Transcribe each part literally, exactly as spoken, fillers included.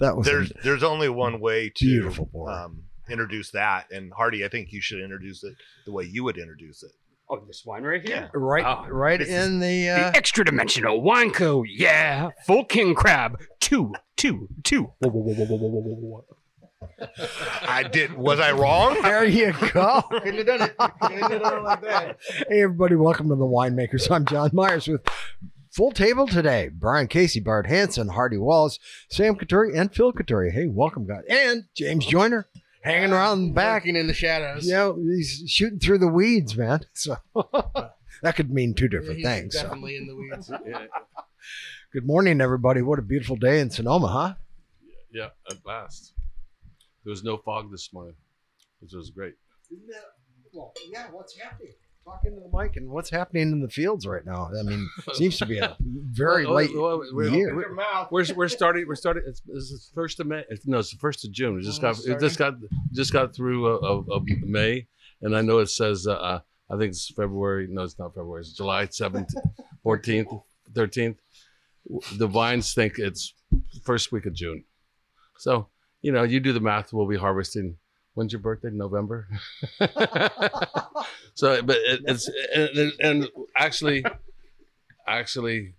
That was there's a, there's only one way to um, introduce that, and Hardy, I think you should introduce it the way you would introduce it. Oh, this wine right here, yeah. right, oh, right in the, uh... the Extra Dimensional Wine Co. Yeah, full king crab, two, two, two. Whoa, whoa, whoa, whoa, whoa, whoa, whoa. I did. Was I wrong? There you go. Couldn't have done it. Couldn't have done it like that. Hey, everybody, welcome to The Winemakers. I'm John Myers with. Full table today. Brian Casey, Bart Hansen, Hardy Wallace, Sam Couture, and Phil Coturri. Hey, welcome, guys. And James Joyner hanging around in the back. Working in the shadows. Yeah, you know, he's shooting through the weeds, man. So that could mean two different yeah, he's things. Definitely so. In the weeds. Yeah. Good morning, everybody. What a beautiful day in Sonoma, huh? Yeah, at last. There was no fog this morning, which was great. No, well, yeah, what's happening? Talking to the mic and what's happening in the fields right now. I mean, it seems to be a very well, late well, we're, year. We're, we're, we're starting. We're starting. It's, it's the first of May. It's, no, it's the first of June. It just got. It just got. Just got through of uh, uh, May, and I know it says. Uh, I think it's February. No, it's not February. It's July seventh, fourteenth, thirteenth. The vines think it's first week of June. So you know, you do the math. We'll be harvesting. When's your birthday? November. So, but it, it's and, and actually, actually,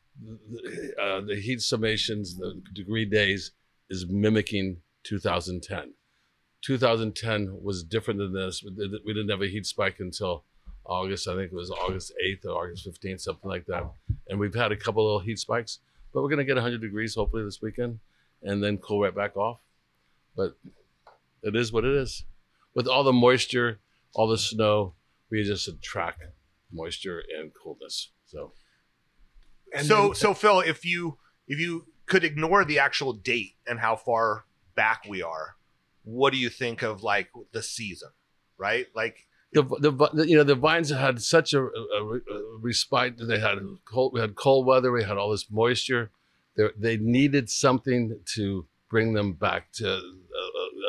uh, the heat summations, the degree days, is mimicking two thousand ten. two thousand ten was different than this. We didn't have a heat spike until August. I think it was August eighth or August fifteenth, something like that. And we've had a couple little heat spikes, but we're going to get one hundred degrees hopefully this weekend, and then cool right back off. But it is what it is. With all the moisture, all the snow, we just attract moisture and coldness. So, and so, then- so Phil, if you if you could ignore the actual date and how far back we are, what do you think of like the season, right? Like the the you know the vines had such a, a, a respite. They had cold. We had cold weather. We had all this moisture. They they needed something to bring them back to a,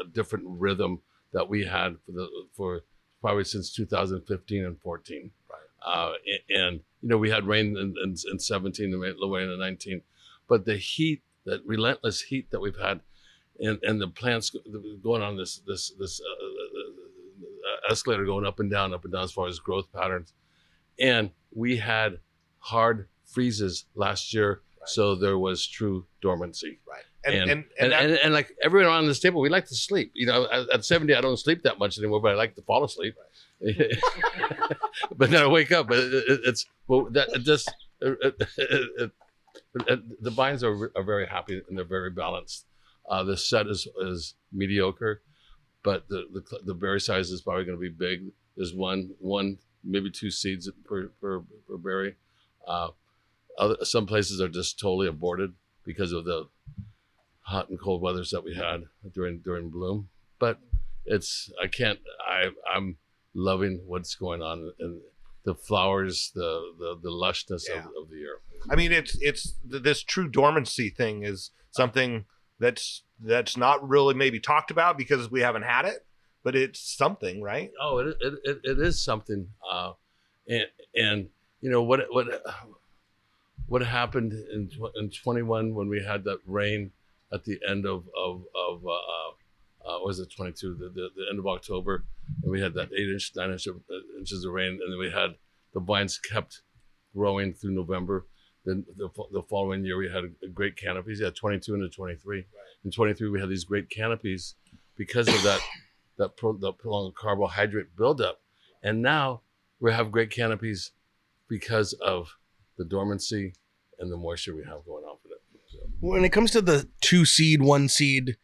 a different rhythm that we had for the for. Probably since two thousand fifteen and fourteen. Right. Uh, and, and, you know, we had rain in, in, in seventeen and low rain in nineteen. But the heat, that relentless heat that we've had, and, and the plants going on this this this uh, escalator going up and down, up and down as far as growth patterns. And we had hard freezes last year. Right. So there was true dormancy. Right. And and and, and, that, and and like everyone around this table, we like to sleep. You know, at, at seventy, I don't sleep that much anymore, but I like to fall asleep. Right. But then I wake up. But it, it, it's well, that it just it, it, it, it, the vines are are very happy and they're very balanced. Uh, the set is is mediocre, but the the, the berry size is probably going to be big. There's one one maybe two seeds per per, per berry. Uh, other, some places are just totally aborted because of the hot and cold weathers that we had during during bloom, but it's I can't I I'm loving what's going on and the flowers, the the, the lushness yeah. of, of the year. I mean, it's it's this true dormancy thing is something that's that's not really maybe talked about because we haven't had it, but it's something, right? Oh, it it it, it is something, uh, and and you know what what what happened in in twenty-one when we had that rain. At the end of of of uh, uh, what was it twenty-two the, the the end of October, and we had that eight inch nine inch, uh, inches of rain, and then we had the vines kept growing through November. Then the the following year we had great canopies. Yeah, twenty-two into twenty-three. Right. In twenty-three we had these great canopies because of that that pro, the prolonged carbohydrate buildup, and now we have great canopies because of the dormancy and the moisture we have going on for that. When it comes to the two seed, one seed,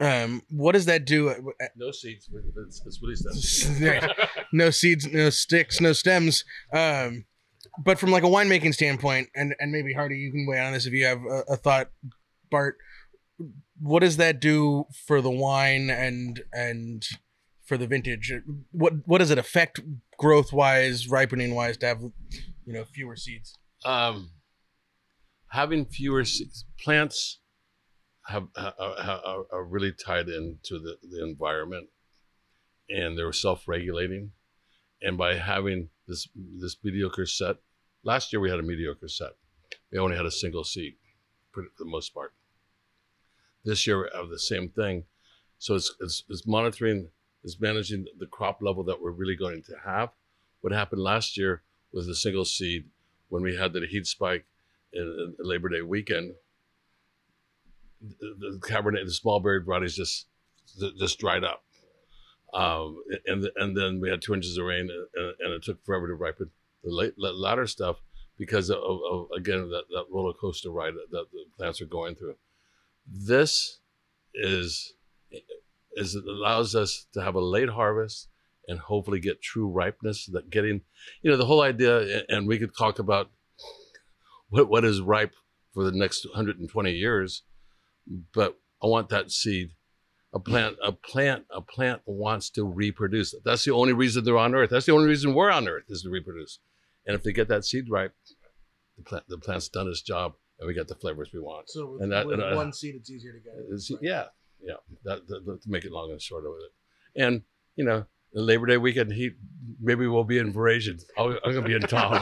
um, what does that do? No seeds. That's what he said. No seeds, no sticks, no stems. Um, But from like a winemaking standpoint, and, and maybe Hardy, you can weigh in on this if you have a, a thought, Bart, what does that do for the wine and and for the vintage? What what does it affect growth wise, ripening wise, to have, you know, fewer seeds? Um, having fewer seeds, plants have are, are really tied into the, the environment, and they're self-regulating. And by having this this mediocre set, last year we had a mediocre set. We only had a single seed for the most part. This year we have the same thing. So it's, it's, it's monitoring, it's managing the crop level that we're really going to have. What happened last year was the single seed when we had the heat spike in, in Labor Day weekend. The, the Cabernet, the small berry varieties just just dried up. Um, and and then we had two inches of rain, and, and it took forever to ripen the late, latter stuff because of, of again that, that roller coaster ride that the plants are going through. This is is it allows us to have a late harvest and hopefully get true ripeness. That getting, you know, the whole idea, and we could talk about what what is ripe for the next one hundred twenty years, but I want that seed. A plant, a plant, a plant wants to reproduce. That's the only reason they're on Earth. That's the only reason we're on Earth, is to reproduce. And if they get that seed ripe, the plant, the plant's done its job, and we get the flavors we want. So with, and that, with and one I, seed, it's easier to get. It's, right. Yeah, yeah. That, that, that, to make it long and short with it. And you know, the Labor Day weekend heat, maybe we'll be in Veracian. I'm gonna be in town.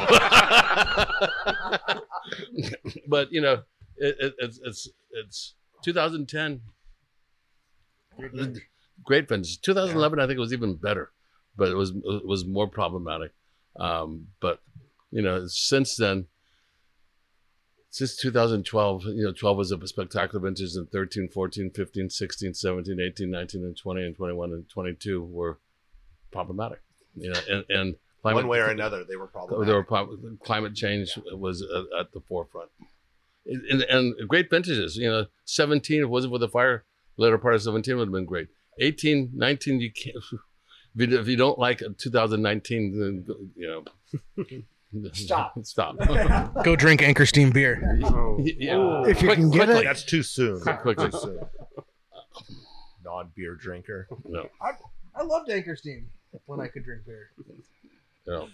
But you know, it, it, it's it's it's two thousand ten. Great vintage. two thousand eleven, yeah. I think it was even better, but it was it was more problematic. Um, but you know, since then, since two thousand twelve, you know, twelve was a spectacular vintage, and thirteen, fourteen, fifteen, sixteen, seventeen, eighteen, nineteen, and twenty, and twenty-one, and twenty-two were problematic. You know, and, and climate, one way or another, they were problematic. They were pro- climate change yeah. was uh, at the forefront, and, and, and great vintages. You know, seventeen, if it wasn't for the fire. Later part of seventeen would have been great. eighteen, nineteen, you can't. If you, if you don't like two thousand nineteen, then, you know. Stop. Stop. Go drink Anchor Steam beer. Oh. Yeah. Oh. If you Quick, can get quickly. It. That's too soon. Quickly. Soon. Non-beer drinker. No. I, I loved Anchor Steam when I could drink beer. No.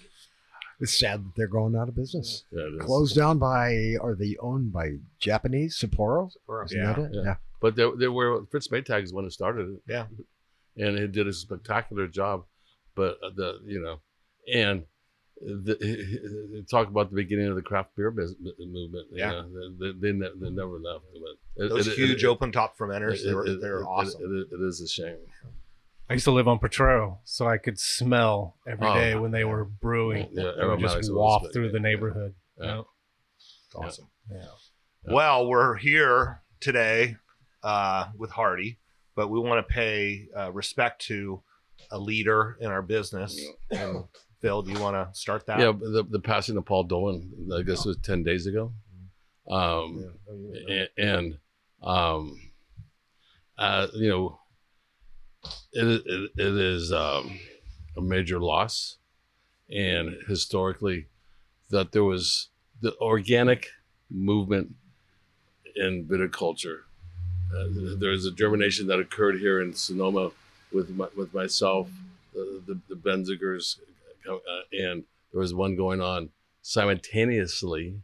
It's sad that they're going out of business. Yeah, it is. Closed down by, are they owned by Japanese? Sapporo? Sapporo. Isn't yeah. that it? Yeah. yeah. But there, there were, Fritz Maytag is the one who started it. Yeah. And he did a spectacular job. But the, you know, and the, talk about the beginning of the craft beer movement. Yeah. You know, they, they, they never left. But Those it, huge it, open top fermenters, they were, they're awesome. It, it, it is a shame. I used to live on Potrero, so I could smell every oh, day when they yeah. were brewing. Yeah, I would just waft through yeah, the neighborhood. Yeah. You know? yeah. Awesome. Yeah. yeah. Well, we're here today. Uh, with Hardy, but we want to pay uh, respect to a leader in our business. And Phil, do you want to start that? Yeah, the, the passing of Paul Dolan, I guess it was ten days ago. Um, yeah. And, um, uh, you know, it, it, it is um, a major loss. And historically, that there was the organic movement in viticulture. Uh, there's a germination that occurred here in Sonoma with my, with myself, uh, the, the Benzigers, uh, and there was one going on simultaneously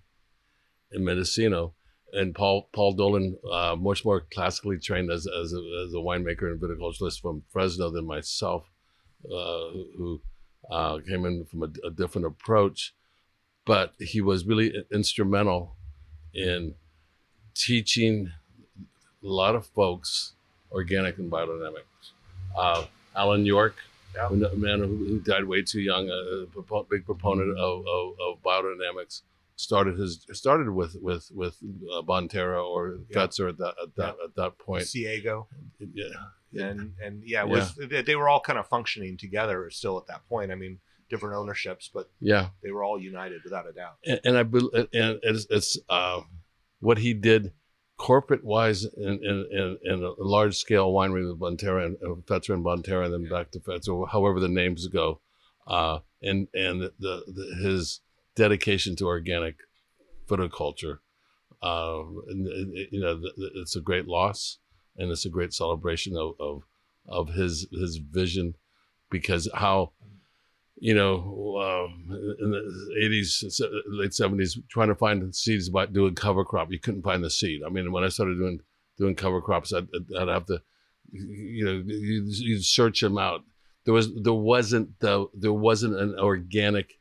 in Mendocino. And Paul Paul Dolan, uh, much more classically trained as as a, as a winemaker and viticulturist from Fresno than myself, uh, who uh, came in from a, a different approach, but he was really instrumental in teaching a lot of folks, organic and biodynamic. Uh, Alan York, yeah. a man who died way too young, a propo- big proponent of, of, of biodynamics, started his started with with with uh, Bonterra or Fetzer yeah. at that at that yeah. at that point. Ciego, yeah, and and yeah, it was, yeah, they were all kind of functioning together still at that point. I mean, different ownerships, but yeah, they were all united without a doubt. And, and I and it's, it's uh, what he did. Corporate-wise, in, in, in, in a large-scale winery with Bonterra and uh, Fetzer and Bonterra, and then yeah. back to Fetzer, however the names go, uh, and and the, the his dedication to organic viticulture. Uh, and, and, you know, it's a great loss, and it's a great celebration of, of, of his, his vision, because how, you know, uh, in the eighties, late seventies, trying to find seeds by doing cover crop, you couldn't find the seed. I mean, when I started doing, doing cover crops, I'd, I'd have to, you know, you'd, you'd search them out. There was, there wasn't the, there wasn't an organic,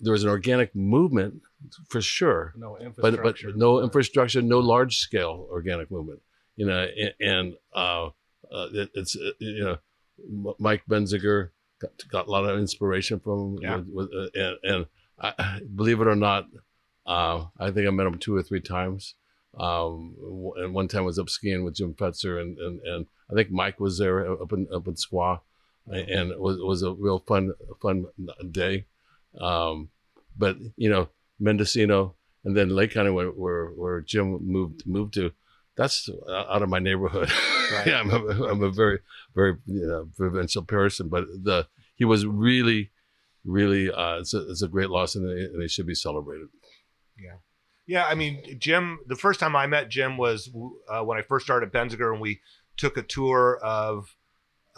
there was an organic movement for sure. No infrastructure. But, but no infrastructure, no large scale organic movement, you know, and, and uh, uh, it, it's, uh, you know, Mike Benziger got, got a lot of inspiration from him. Yeah. With, with, uh, and and I, believe it or not, uh, I think I met him two or three times. Um, and one time I was up skiing with Jim Fetzer, and, and, and I think Mike was there up in, up in Squaw. And it was, it was a real fun, fun day. Um, but, you know, Mendocino and then Lake County, where, where, where Jim moved, moved to, that's out of my neighborhood. Right. Yeah, I'm a, I'm a very, very, you know, provincial person, but the, he was really, really, uh, it's a, it's a great loss, and it, and it should be celebrated. Yeah. Yeah. I mean, Jim, the first time I met Jim was, uh, when I first started at Benziger, and we took a tour of,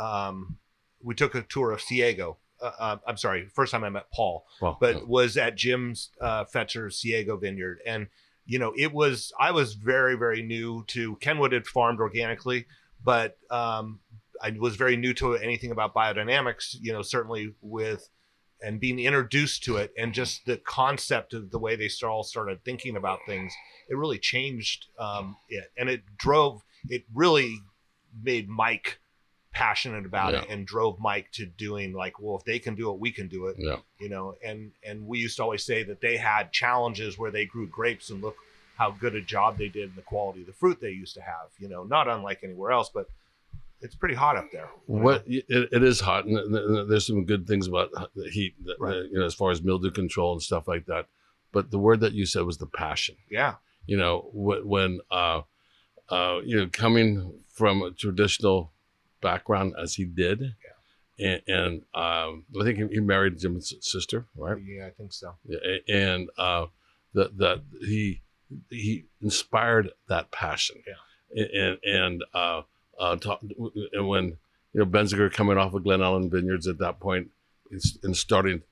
um, we took a tour of Ciego. Uh, uh, I'm sorry, first time I met Paul, well, but no. was at Jim's uh, Fetzer's Ciego vineyard. And, you know, it was, I was very, very new to, Kenwood had farmed organically, but um, I was very new to anything about biodynamics, you know, certainly with, and being introduced to it, and just the concept of the way they all started thinking about things, it really changed um, it. And it drove, it really made Mike passionate about yeah. it, and drove Mike to doing, like, well, if they can do it, we can do it. Yeah. You know, and and we used to always say that they had challenges where they grew grapes, and look how good a job they did and the quality of the fruit they used to have, you know, not unlike anywhere else, but it's pretty hot up there. What it, it is hot, and there's some good things about the heat, that, right. you know, as far as mildew control and stuff like that. But the word that you said was the passion. Yeah. You know, when uh uh you know, coming from a traditional background as he did, yeah. and, and um, I think he married Jim's sister, right? Yeah, I think so. And uh, that that he he inspired that passion, yeah. And and uh, uh, ta- and when you know Benziger coming off of Glen Ellen Vineyards at that point, and starting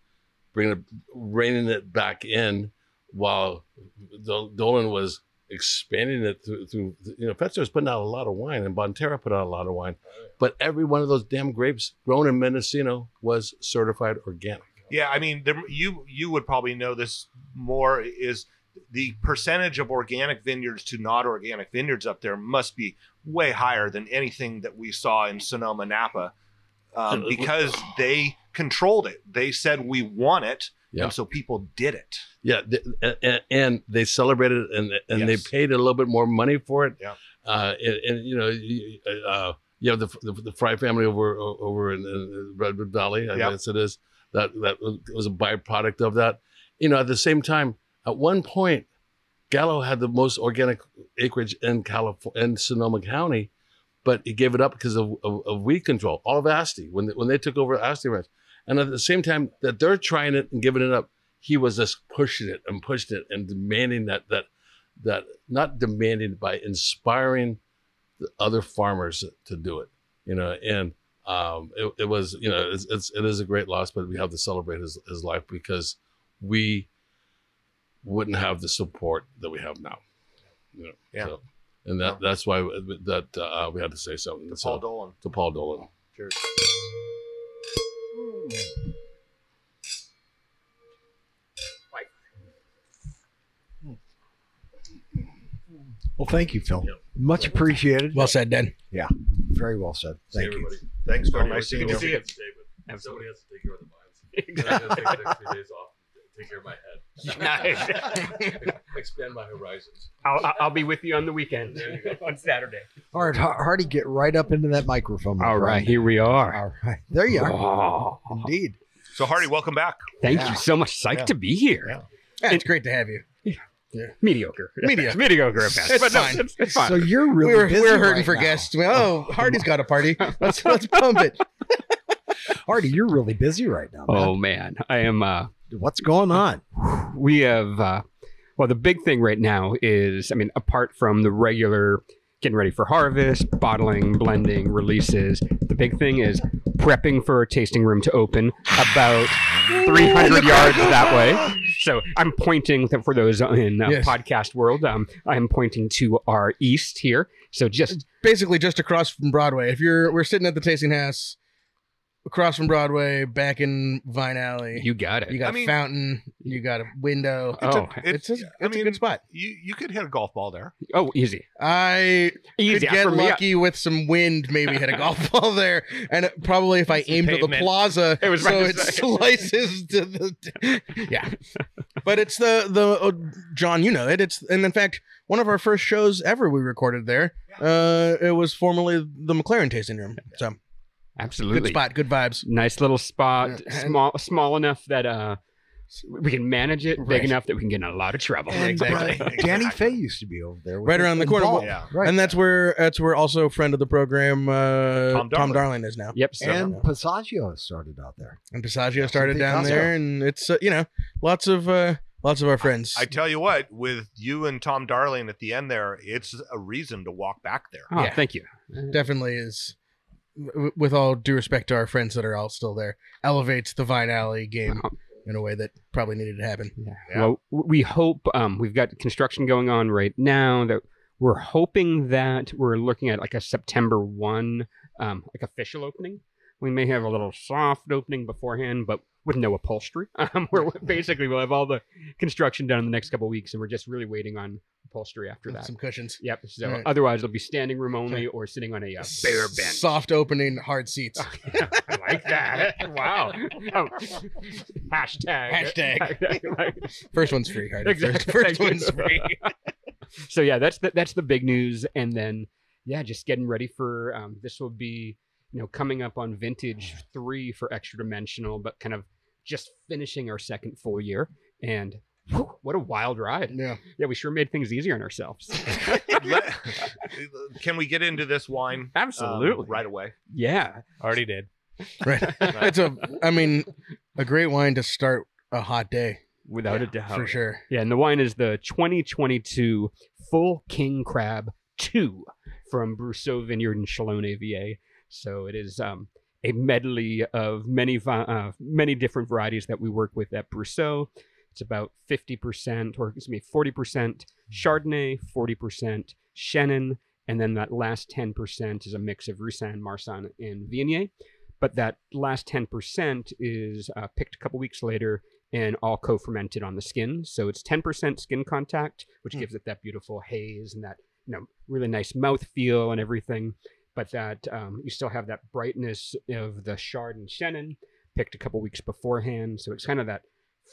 bringing it, reining it back in, while Dolan was expanding it through, through you know, Fetzer was putting out a lot of wine, and Bonterra put out a lot of wine, but every one of those damn grapes grown in Mendocino was certified organic. Yeah, I mean, there, you you would probably know this more, is the percentage of organic vineyards to not organic vineyards up there must be way higher than anything that we saw in Sonoma Napa, um, because they controlled it. They said, we want it. Yeah. And so people did it. Yeah. And, and they celebrated it, and, and yes. they paid a little bit more money for it. Yeah. Uh, and, and, you know, uh, you have the, the, the Fry family over over in, in Redwood Valley, I yeah. guess it is. That, that was a byproduct of that. You know, at the same time, at one point, Gallo had the most organic acreage in, California, in Sonoma County, but he gave it up because of, of, of weed control. All of Asti, when they, when they took over Asti Ranch. And at the same time that they're trying it and giving it up, he was just pushing it and pushing it and demanding that, that, that not demanding, by inspiring the other farmers to do it, you know, and um, it, it was, you know, it's, it's, it is a great loss, but we have to celebrate his, his life, because we wouldn't have the support that we have now. You know? Yeah. So, and that, yeah. that's why that uh, we had to say something. To so, Paul Dolan. To Paul Dolan. Cheers. Well, thank you, Phil. Yep. Much appreciated. Well said, Dan. Yeah, very well said. Thank you. Thanks very much. Nice to see you. Somebody has to take care of the vines. Exactly. I'm going to take the next few days off and take care of my head. Nice. Expand my horizons. I'll, I'll be with you on the weekend. There you go. On Saturday. All right, Hardy, get right up into that microphone. All right, here we are. All right. There you are. Oh. Indeed. So, Hardy, welcome back. Thank yeah. you so much. Psyched yeah. to be here. Yeah. Yeah, it's great to have you. Yeah. Yeah. Mediocre. Mediocre. Mediocre at best. It's, but fine. No, it's, it's fine. So you're really we're, busy We're hurting right for now. Guests. Oh, Hardy's got a party. Let's let's pump it. Hardy, you're really busy right now, man. Oh, man. I am. Uh, what's going on? We have, uh, well, the big thing right now is, I mean, apart from the regular getting ready for harvest, bottling, blending, releases, the big thing is prepping for a tasting room to open about three hundred yards that way. So I'm pointing, for those in uh, yes. podcast world, um, I'm pointing to our east here. So just it's basically just across from Broadway. If you're, we're sitting at the tasting house. Across from Broadway, back in Vine Alley. You got it. You got I a mean, fountain. You got a window. It's oh, a, it's, it's, a, it's mean, a good spot. You you could hit a golf ball there. Oh, easy. I easy. could get lucky me. with some wind, maybe hit a golf ball there. And it, probably if I some aimed pavement. at the plaza, it was right so it slices to the... To, yeah. But it's the... the oh, John, you know it. It's And in fact, one of our first shows ever we recorded there, uh, it was formerly the McLaren Tasting Room. So... Absolutely. Good spot, good vibes. Nice little spot, uh, small small enough that uh, we can manage it, right. big enough that we can get in a lot of trouble. Exactly. Right. Danny Faye used to be over there. Right around the corner. Well, yeah. right. And that's where that's where also a friend of the program, uh, Tom, Darling. Tom Darling is now. Yep. So. And Passaggio started out there. And Passaggio started down there. And it's, uh, you know, lots of... Uh, Lots of our friends. I, I tell you what, with you and Tom Darling at the end there, it's a reason to walk back there. Oh, yeah. Thank you. Definitely is... With all due respect to our friends that are all still there, elevates the Vine Alley game wow. in a way that probably needed to happen. Yeah. Yeah. Well, we hope um, we've got construction going on right now that we're hoping that we're looking at like a September first, um, like official opening. We may have a little soft opening beforehand, but with no upholstery. Um, we're basically we'll have all the construction done in the next couple of weeks, and we're just really waiting on upholstery after that. Some cushions. Yep. So right. otherwise, it'll be standing room only or sitting on a uh, bare bench. Soft opening, hard seats. I like that. Wow. Oh. Hashtag. Hashtag. Hashtag like. First one's free. Right? Exactly. First, first one's free. So yeah, that's the, that's the big news, and then yeah, just getting ready for um, this will be. You know, coming up on vintage three for Extra Dimensional, but kind of just finishing our second full year. And whew, what a wild ride. Yeah. Yeah, we sure made things easier on ourselves. Can we get into this wine? Absolutely. Um, right away. Yeah. Already did. Right. It's a, I mean, a great wine to start a hot day. Without yeah, a doubt. For sure. Yeah. And the wine is the twenty twenty-two Full King Crab two from Brosseau Vineyard in Chalone, V A. So it is um, a medley of many uh, many different varieties that we work with at Brosseau. It's about fifty percent, or excuse me, forty percent Chardonnay, forty percent Chenin, and then that last ten percent is a mix of Roussan, Marsan, and Viognier. But that last ten percent is uh, picked a couple weeks later and all co-fermented on the skin. So it's ten percent skin contact, which mm. gives it that beautiful haze and that you know really nice mouthfeel and everything. But that um, you still have that brightness of the Chard and Chenin picked a couple weeks beforehand. So it's kind of that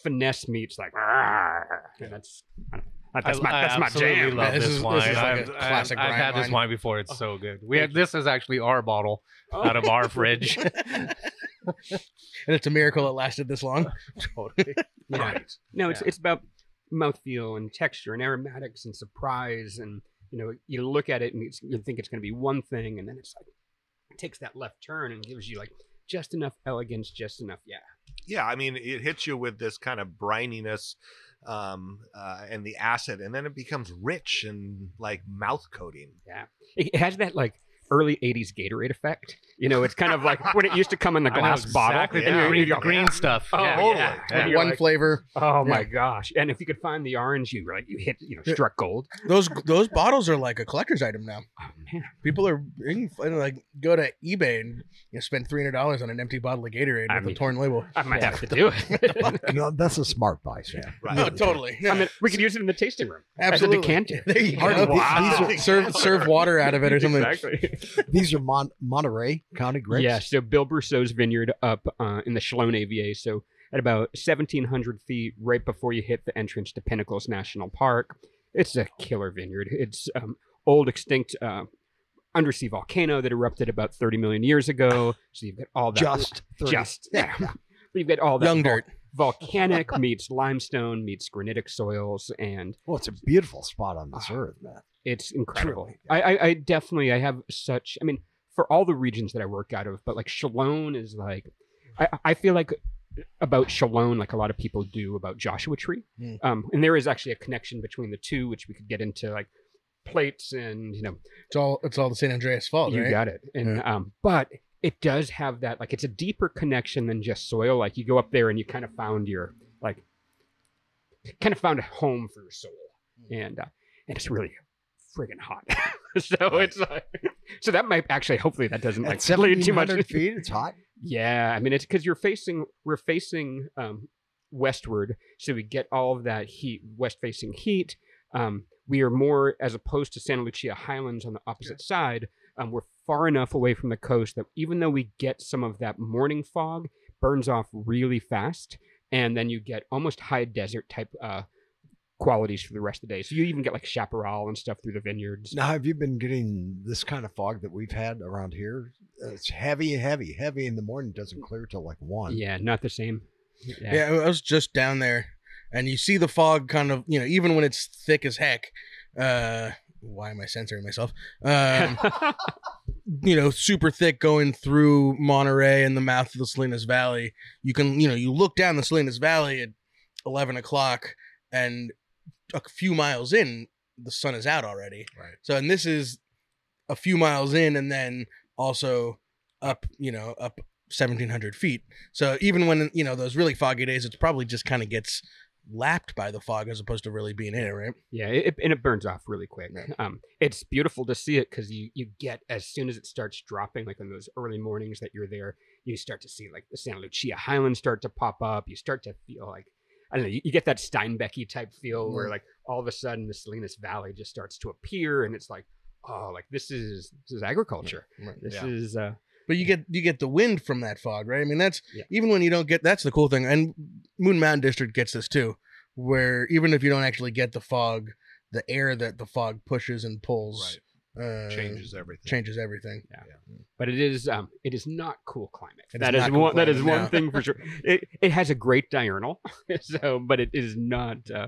finesse meets like, yeah. and that's I don't know, that's I, my I that's my jam. Love this, this is, wine. This is like I've, a classic I've, I've had wine. This wine before. It's oh, so good. We had, this is actually our bottle oh. out of our fridge, and it's a miracle it lasted this long. Totally yeah. right. No, it's yeah. it's about mouthfeel and texture and aromatics and surprise and. You know, you look at it and it's, you think it's going to be one thing, and then it's like it takes that left turn and gives you like just enough elegance, just enough. Yeah. Yeah. I mean, it hits you with this kind of brininess um, uh, and the acid, and then it becomes rich and like mouth coating. Yeah. It has that like early eighties Gatorade effect. You know, it's kind of like when it used to come in the glass bottle. Exactly. Yeah. The yeah. green stuff. Oh, yeah. Totally. Yeah. Yeah. One like, flavor. Oh, yeah. My gosh. And if you could find the orange, you right, you hit, you know, struck gold. Those those bottles are like a collector's item now. Oh, man. People are, like, go to eBay and you know, spend three hundred dollars on an empty bottle of Gatorade I with mean, a torn label. I might yeah. have to do it. No, that's a smart buy, Sam. Yeah, right. No, totally. No. I mean, we could use it in the tasting room. Absolutely. As a decanter. There you go. Wow. Serve, serve water out of it or something. Exactly. These are Mon- Monterey County grapes. Yeah, so Bill Brousseau's vineyard up uh, in the Chalone, V A. So at about seventeen hundred feet, right before you hit the entrance to Pinnacles National Park. It's a killer vineyard. It's um, old extinct uh, undersea volcano that erupted about thirty million years ago. So you've got all that. Just. Just. Yeah. But you've got all that. Young vol- dirt. Volcanic meets limestone meets granitic soils. And well, it's a beautiful spot on this uh, earth, man. It's incredible. Truly, yeah. I, I, I definitely, I have such, I mean, for all the regions that I work out of, but like Chalone is like, I, I feel like about Chalone, like a lot of people do about Joshua Tree. Mm. Um, and there is actually a connection between the two, which we could get into, like plates and, you know, it's all, it's all the San Andreas fault. You right? got it. And, yeah. um, but it does have that, like, it's a deeper connection than just soil. Like you go up there and you kind of found your, like kind of found a home for your soul. Mm. And, uh, and it's really friggin' hot. So it's like, so that might actually, hopefully that doesn't like lead too much. Feet, it's hot. Yeah. I mean, it's because you're facing, we're facing um, westward. So we get all of that heat, west facing heat. Um, we are more, as opposed to Santa Lucia Highlands on the opposite yeah. side, um, we're far enough away from the coast that even though we get some of that morning fog, burns off really fast. And then you get almost high desert type uh, qualities for the rest of the day. So you even get like chaparral and stuff through the vineyards. Now, have you been getting this kind of fog that we've had around here? It's heavy, heavy, heavy in the morning. It doesn't clear till like one. Yeah, not the same. Yeah. yeah, I was just down there and you see the fog kind of, you know, even when it's thick as heck. Uh, why am I censoring myself? Um, you know, super thick going through Monterey and the mouth of the Salinas Valley. You can, you know, you look down the Salinas Valley at eleven o'clock and a few miles in, the sun is out already. Right. So, and this is a few miles in and then also up, you know, up seventeen hundred feet. So even when, you know, those really foggy days, it's probably just kind of gets lapped by the fog as opposed to really being in it, right? Yeah, it, and it burns off really quick. Yeah. Um, it's beautiful to see it because you, you get, as soon as it starts dropping, like in those early mornings that you're there, you start to see like the Santa Lucia Highlands start to pop up. You start to feel like, I don't know, you, you get that Steinbecky type feel mm. where like all of a sudden the Salinas Valley just starts to appear and it's like, oh, like this is, this is agriculture. Yeah. Right. This yeah. is... Uh, But you get you get the wind from that fog, right? I mean, that's yeah. even when you don't get, that's the cool thing. And Moon Mountain District gets this too, where even if you don't actually get the fog, the air that the fog pushes and pulls right. uh, changes everything. Changes everything. Yeah. yeah. But it is um, it is not cool climate. It that is, is one climate, that is one no. thing for sure. It it has a great diurnal, so but it is not. Uh,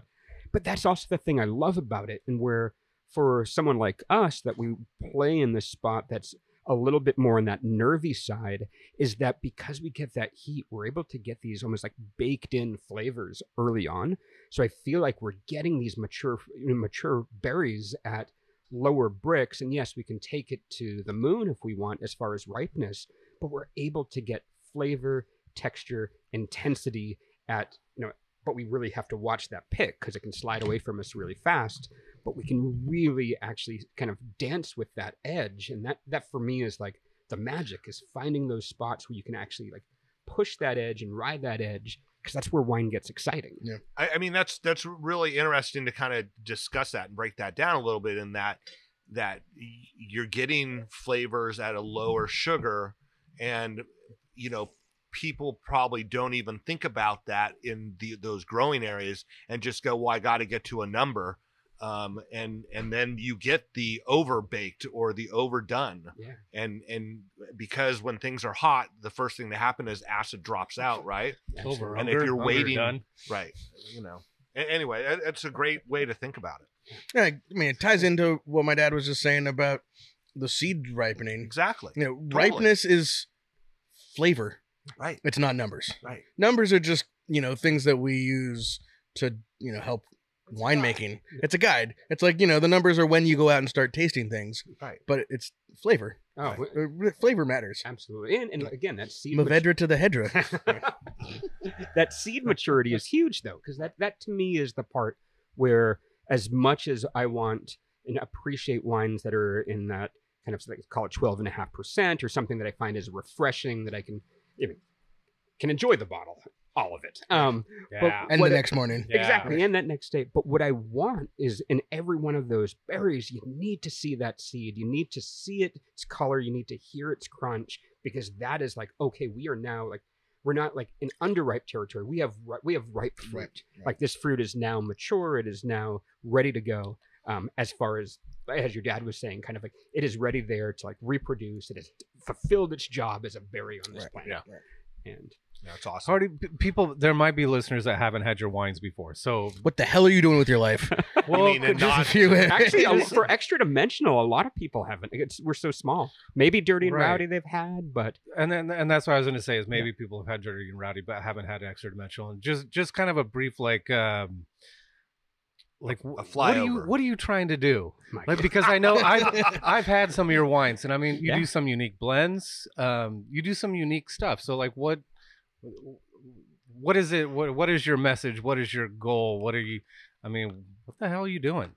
but that's also the thing I love about it, and where for someone like us that we play in this spot that's a little bit more on that nervy side, is that because we get that heat, we're able to get these almost like baked in flavors early on. So I feel like we're getting these mature, mature berries at lower bricks. And yes, we can take it to the moon if we want, as far as ripeness, but we're able to get flavor, texture, intensity at, you know, but we really have to watch that pick because it can slide away from us really fast. But we can really actually kind of dance with that edge. And that, that for me is like the magic, is finding those spots where you can actually like push that edge and ride that edge, because that's where wine gets exciting. Yeah, I, I mean, that's that's really interesting to kind of discuss that and break that down a little bit, in that that you're getting flavors at a lower sugar. And, you know, people probably don't even think about that in the, those growing areas and just go, well, I got to get to a number. Um, and, and then you get the overbaked or the overdone. Yeah. And, and because when things are hot, the first thing that happens is acid drops out. Right. Over, and under, if you're waiting, overdone. Right. You know, anyway, it's a great way to think about it. Yeah. I mean, it ties into what my dad was just saying about the seed ripening. Exactly. You know, totally. Ripeness is flavor, right? It's not numbers, right? Numbers are just, you know, things that we use to, you know, help winemaking. It's a guide. It's like, you know, the numbers are when you go out and start tasting things, right? But it's flavor. Oh, right. Flavor matters. Absolutely. And, and again, that seed Mavedra mat- to the Hedra. That seed maturity is huge, though, because that that to me is the part where, as much as I want and appreciate wines that are in that kind of, so call it twelve and a half percent or something that I find is refreshing, that I can even can enjoy the bottle. All of it. Um, yeah. But and what, the next morning. Exactly. Yeah. And that next day. But what I want is, in every one of those berries, you need to see that seed. You need to see it, its color. You need to hear its crunch, because that is like, okay, we are now like, we're not like in underripe territory. We have, we have ripe fruit. Right, right. Like this fruit is now mature. It is now ready to go. Um, as far as, as your dad was saying, kind of like it is ready there to like reproduce. It has fulfilled its job as a berry on this right, planet. Yeah. Right. And That's awesome. Hardy, people, there might be listeners that haven't had your wines before. So what the hell are you doing with your life? Well, you mean not, few, actually, a, for Extra Dimensional, a lot of people haven't. It's, we're so small. Maybe Dirty and right. Rowdy they've had, but and then and that's what I was going to say is maybe yeah. people have had Dirty and Rowdy but haven't had Extra Dimensional. And just just kind of a brief like. Um, Like a flyover. What are you, what are you trying to do? Like, because I know I've, I've had some of your wines, and I mean, you yeah. do some unique blends. Um, you do some unique stuff. So, like, what, what is it? What, what is your message? What is your goal? What are you? I mean, what the hell are you doing?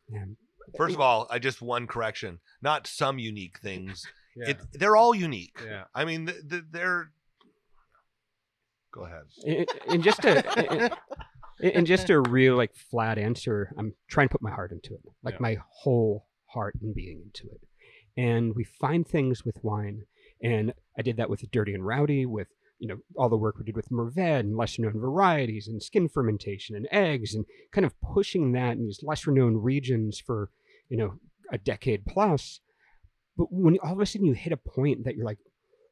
First of all, I just one correction. Not some unique things. Yeah. It, they're all unique. Yeah. I mean, th- th- they're. Go ahead. And, and just to. And, And just a real like flat answer, I'm trying to put my heart into it, like yeah. my whole heart and being into it. And we find things with wine. And I did that with Dirty and Rowdy, with, you know, all the work we did with Mervet and lesser known varieties and skin fermentation and eggs and kind of pushing that in these lesser known regions for, you know, a decade plus. But when all of a sudden you hit a point that you're like,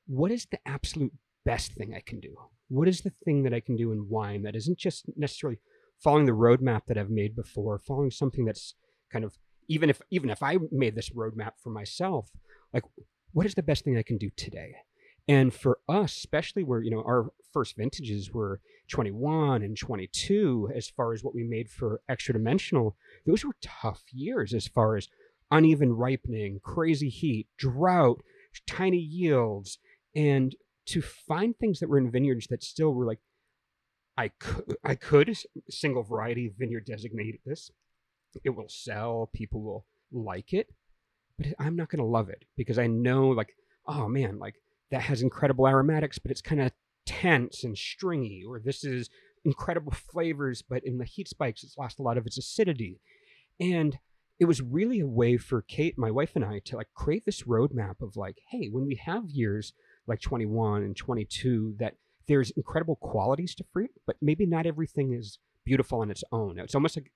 what is the absolute best thing I can do? What is the thing that I can do in wine that isn't just necessarily following the roadmap that I've made before, following something that's kind of, even if even if I made this roadmap for myself, like, what is the best thing I can do today? And for us, especially where, you know, our first vintages were twenty-one and twenty-two, as far as what we made for Extra Dimensional, those were tough years as far as uneven ripening, crazy heat, drought, tiny yields, and to find things that were in vineyards that still were like, I could, I could single variety vineyard designate this. It will sell. People will like it, but I'm not going to love it because I know like, oh man, like that has incredible aromatics, but it's kind of tense and stringy, or this is incredible flavors, but in the heat spikes, it's lost a lot of its acidity. And it was really a way for Kate, my wife, and I to like create this roadmap of like, hey, when we have years like twenty-one and twenty-two, that there's incredible qualities to fruit, but maybe not everything is beautiful on its own. It's almost like,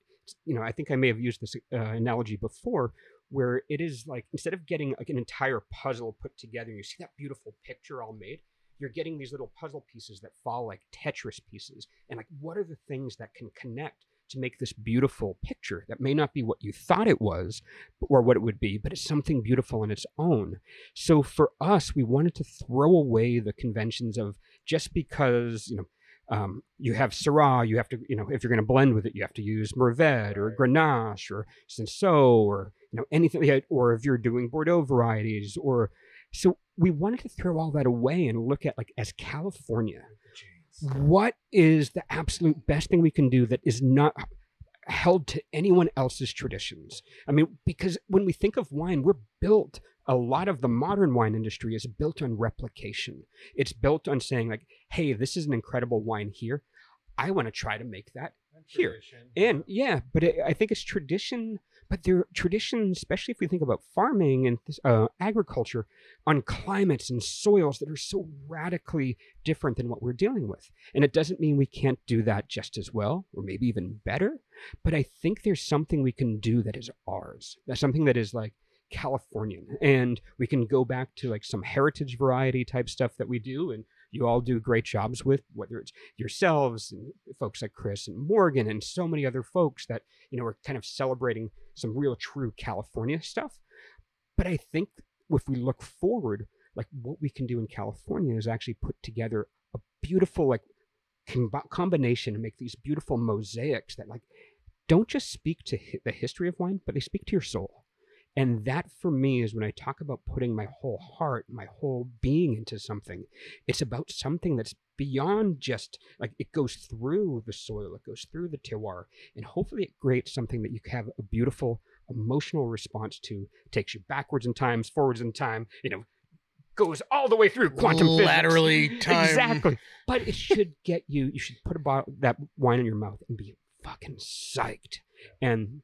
you know, I think I may have used this uh, analogy before, where it is like, instead of getting like an entire puzzle put together, and you see that beautiful picture all made, you're getting these little puzzle pieces that fall like Tetris pieces. And like, what are the things that can connect to make this beautiful picture that may not be what you thought it was or what it would be, but it's something beautiful in its own. So for us, we wanted to throw away the conventions of just because, you know, um, you have Syrah, you have to, you know, if you're going to blend with it, you have to use Mervet or Grenache or Cinsault or, you know, anything, or if you're doing Bordeaux varieties or, so we wanted to throw all that away and look at like, as California, what is the absolute best thing we can do that is not held to anyone else's traditions? I mean, because when we think of wine, we're built, a lot of the modern wine industry is built on replication. It's built on saying like, hey, this is an incredible wine here. I want to try to make that and here. Tradition. And yeah, but it, I think it's tradition, but their tradition, especially if we think about farming and uh, agriculture, on climates and soils that are so radically different than what we're dealing with. And it doesn't mean we can't do that just as well, or maybe even better, but I think there's something we can do that is ours. That's something that is like Californian, and we can go back to like some heritage variety type stuff that we do, and you all do great jobs with, whether it's yourselves and folks like Chris and Morgan and so many other folks that, you know, are kind of celebrating some real true California stuff. But I think if we look forward, like what we can do in California is actually put together a beautiful like com- combination and make these beautiful mosaics that like don't just speak to hi- the history of wine, but they speak to your soul. And that for me is when I talk about putting my whole heart, my whole being into something, it's about something that's beyond just like it goes through the soil, it goes through the terroir, and hopefully it creates something that you have a beautiful emotional response to, takes you backwards in time, forwards in time, you know, goes all the way through quantum laterally physics. Time. Exactly. But it should get you, you should put a bottle, that wine in your mouth and be fucking psyched. And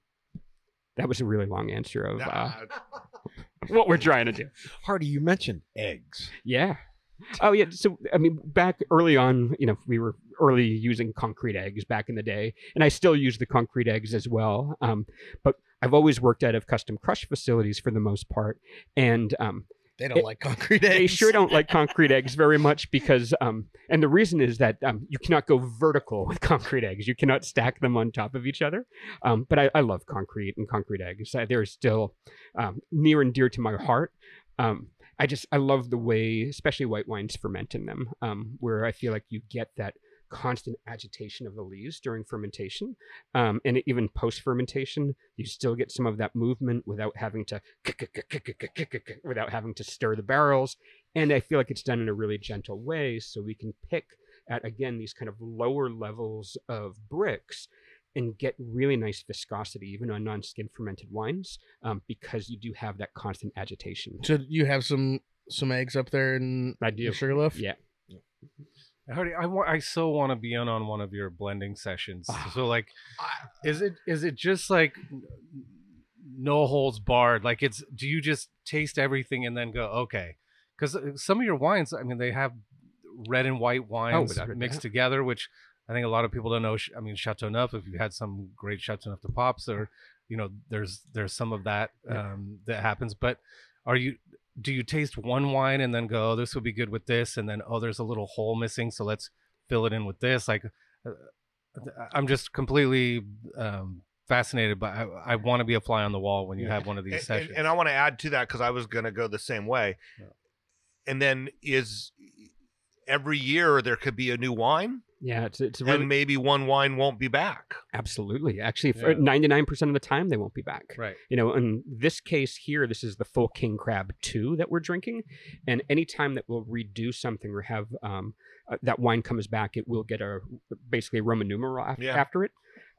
that was a really long answer of uh, what we're trying to do. Hardy, you mentioned eggs. Yeah. Oh, yeah. So, I mean, back early on, you know, we were early using concrete eggs back in the day, and I still use the concrete eggs as well. Um, but I've always worked out of custom crush facilities for the most part. And um, They don't it, like concrete eggs. They sure don't like concrete eggs very much because, um, and the reason is that um, you cannot go vertical with concrete eggs. You cannot stack them on top of each other. Um, but I, I love concrete and concrete eggs. I, they're still um, near and dear to my heart. Um, I just, I love the way, especially white wines ferment in them, um, where I feel like you get that constant agitation of the leaves during fermentation, um, and even post-fermentation, you still get some of that movement without having to without having to stir the barrels. And I feel like it's done in a really gentle way, so we can pick at, again, these kind of lower levels of bricks and get really nice viscosity, even on non-skin fermented wines, um, because you do have that constant agitation. So you have some some eggs up there in your Sugarloaf? Yeah. Hardy, I, wa- I so want to be in on one of your blending sessions. So, like, is it is it just like no holds barred? Like, it's do you just taste everything and then go, okay? Because some of your wines, I mean, they have red and white wines oh, mixed that. together, which I think a lot of people don't know. I mean, Chateauneuf, if you had some great Chateauneuf de Pops, or, you know, there's there's some of that um, that happens. But are you? Do you taste one wine and then go, oh, this would be good with this, and then, oh, there's a little hole missing, so let's fill it in with this? Like, uh, I'm just completely um, fascinated by. I, I want to be a fly on the wall when you have one of these and, sessions. And, and I want to add to that because I was going to go the same way. Yeah. And then is every year there could be a new wine? Yeah, it's, it's really... and maybe one wine won't be back. Absolutely, actually, for ninety-nine percent of the time they won't be back. Right. You know, in this case here, this is the full King Crab two that we're drinking, and any time that we'll redo something or have um, uh, that wine comes back, it will get a basically a Roman numeral after, yeah. after it.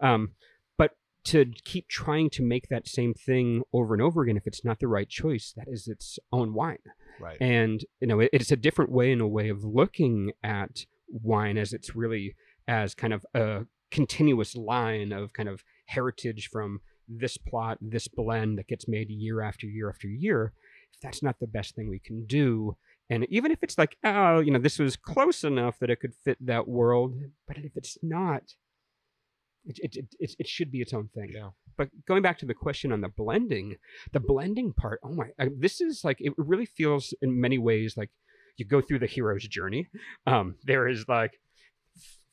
Um, but to keep trying to make that same thing over and over again, if it's not the right choice, that is its own wine. Right. And you know, it, it's a different way in a way of looking at wine, as it's really as kind of a continuous line of kind of heritage from this plot, this blend that gets made year after year after year. If that's not the best thing we can do, and even if it's like, oh, you know, this was close enough that it could fit that world, but if it's not, it it it, it should be its own thing. Yeah. But going back to the question on the blending, the blending part, oh my, I, this is like, it really feels in many ways like you go through the hero's journey. Um, there is like,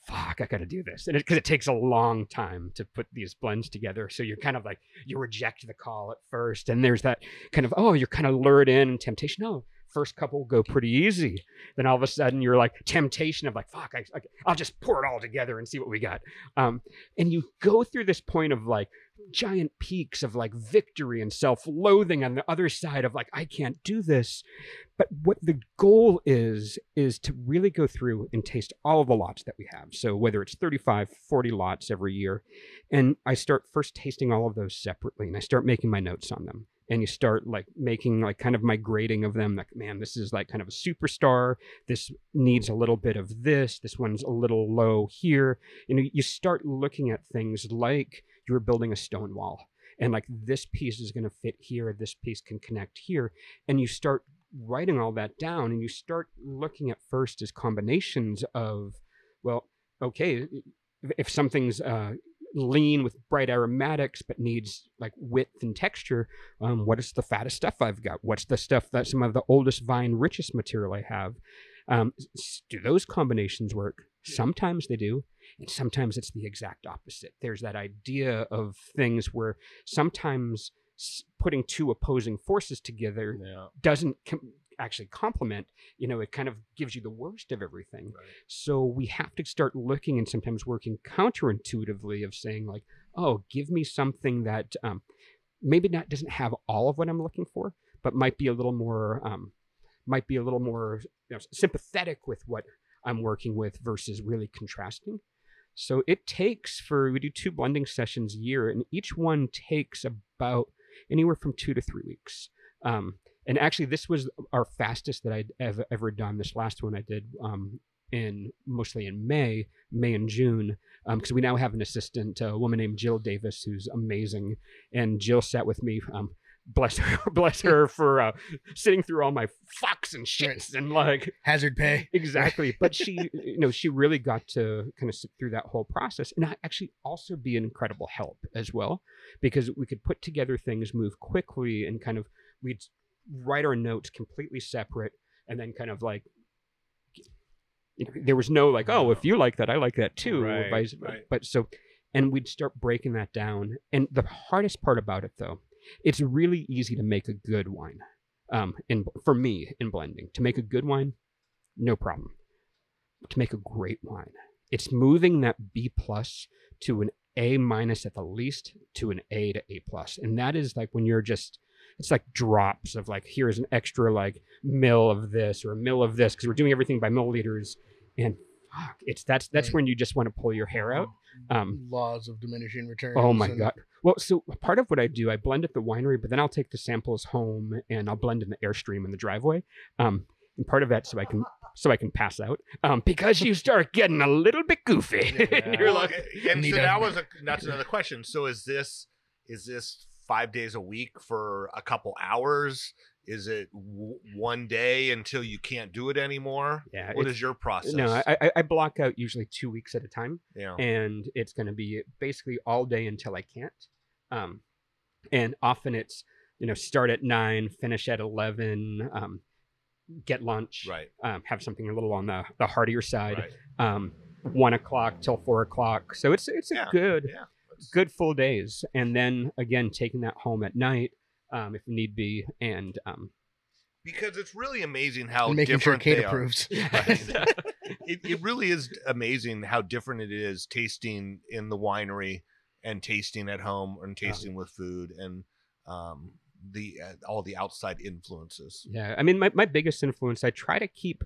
fuck, I got to do this. And because it, it takes a long time to put these blends together. So you're kind of like, you reject the call at first. And there's that kind of, oh, you're kind of lured in and temptation. Oh, first couple go pretty easy. Then all of a sudden you're like temptation of like, fuck, I, I, I'll just pour it all together and see what we got. Um, and you go through this point of like giant peaks of like victory and self-loathing on the other side of like, I can't do this. But what the goal is, is to really go through and taste all of the lots that we have. So whether it's thirty-five, forty lots every year, and I start first tasting all of those separately, and I start making my notes on them. And you start like making like kind of my grading of them, like, man, this is like kind of a superstar. This needs a little bit of this. This one's a little low here. You know, you start looking at things like you're building a stone wall, and like this piece is going to fit here. This piece can connect here. And you start writing all that down, and you start looking at first as combinations of, well, okay, if something's, uh, lean with bright aromatics but needs like width and texture, um what is the fattest stuff I've got? What's the stuff that some of the oldest vine, richest material I have? Um do those combinations work? Sometimes they do, and sometimes it's the exact opposite. There's that idea of things where sometimes putting two opposing forces together yeah. doesn't com- actually complement, you know, it kind of gives you the worst of everything. Right. So we have to start looking and sometimes working counterintuitively of saying like, oh, give me something that um, maybe not doesn't have all of what I'm looking for, but might be a little more, um, might be a little more you know, sympathetic with what I'm working with versus really contrasting. So it takes for, we do two blending sessions a year, and each one takes about anywhere from two to three weeks. Um, And actually, this was our fastest that I'd ever, ever done. This last one I did um, in mostly in May, May and June, because um, we now have an assistant, a woman named Jill Davis, who's amazing. And Jill sat with me. Um, bless her, bless her for uh, sitting through all my fucks and shits and like hazard pay. Exactly. But she, you know, she really got to kind of sit through that whole process, and actually also be an incredible help as well, because we could put together things, move quickly, and kind of we'd. write our notes completely separate, and then kind of like, you know, there was no like, oh, if you like that, I like that too. Right, vice, right. But so, and we'd start breaking that down. And the hardest part about it, though, it's really easy to make a good wine. Um, in for me in blending, to make a good wine, no problem. To make a great wine, it's moving that B plus to an A minus at the least to an A to A plus. And that is like when you're just, it's like drops of like, here's an extra like mil of this or a mil of this, because we're doing everything by milliliters. And fuck, it's that's that's right. when you just want to pull your hair out. Um, Laws of diminishing returns. Oh my and... God. Well, so part of what I do, I blend at the winery, but then I'll take the samples home and I'll blend in the Airstream in the driveway. Um, and part of that so I can so I can pass out um, because you start getting a little bit goofy. Yeah. And you're like, and so that was a, that's another question. So is this is this five days a week for a couple hours? Is it w- one day until you can't do it anymore? Yeah. What is your process? No, I, I, I block out usually two weeks at a time. Yeah. And it's going to be basically all day until I can't. Um, and often it's, you know, start at nine, finish at eleven. Um, get lunch, right. um, have something a little on the, the heartier side, right. um, one o'clock till four o'clock. So it's it's a yeah. good, yeah. good full days. And then again, taking that home at night um, if need be. And um, because it's really amazing how and making different sure Kate they approves. Are. Right. it, it really is amazing how different it is tasting in the winery and tasting at home and tasting oh. with food and um the uh, all the outside influences. Yeah, I mean, my, my biggest influence, I try to keep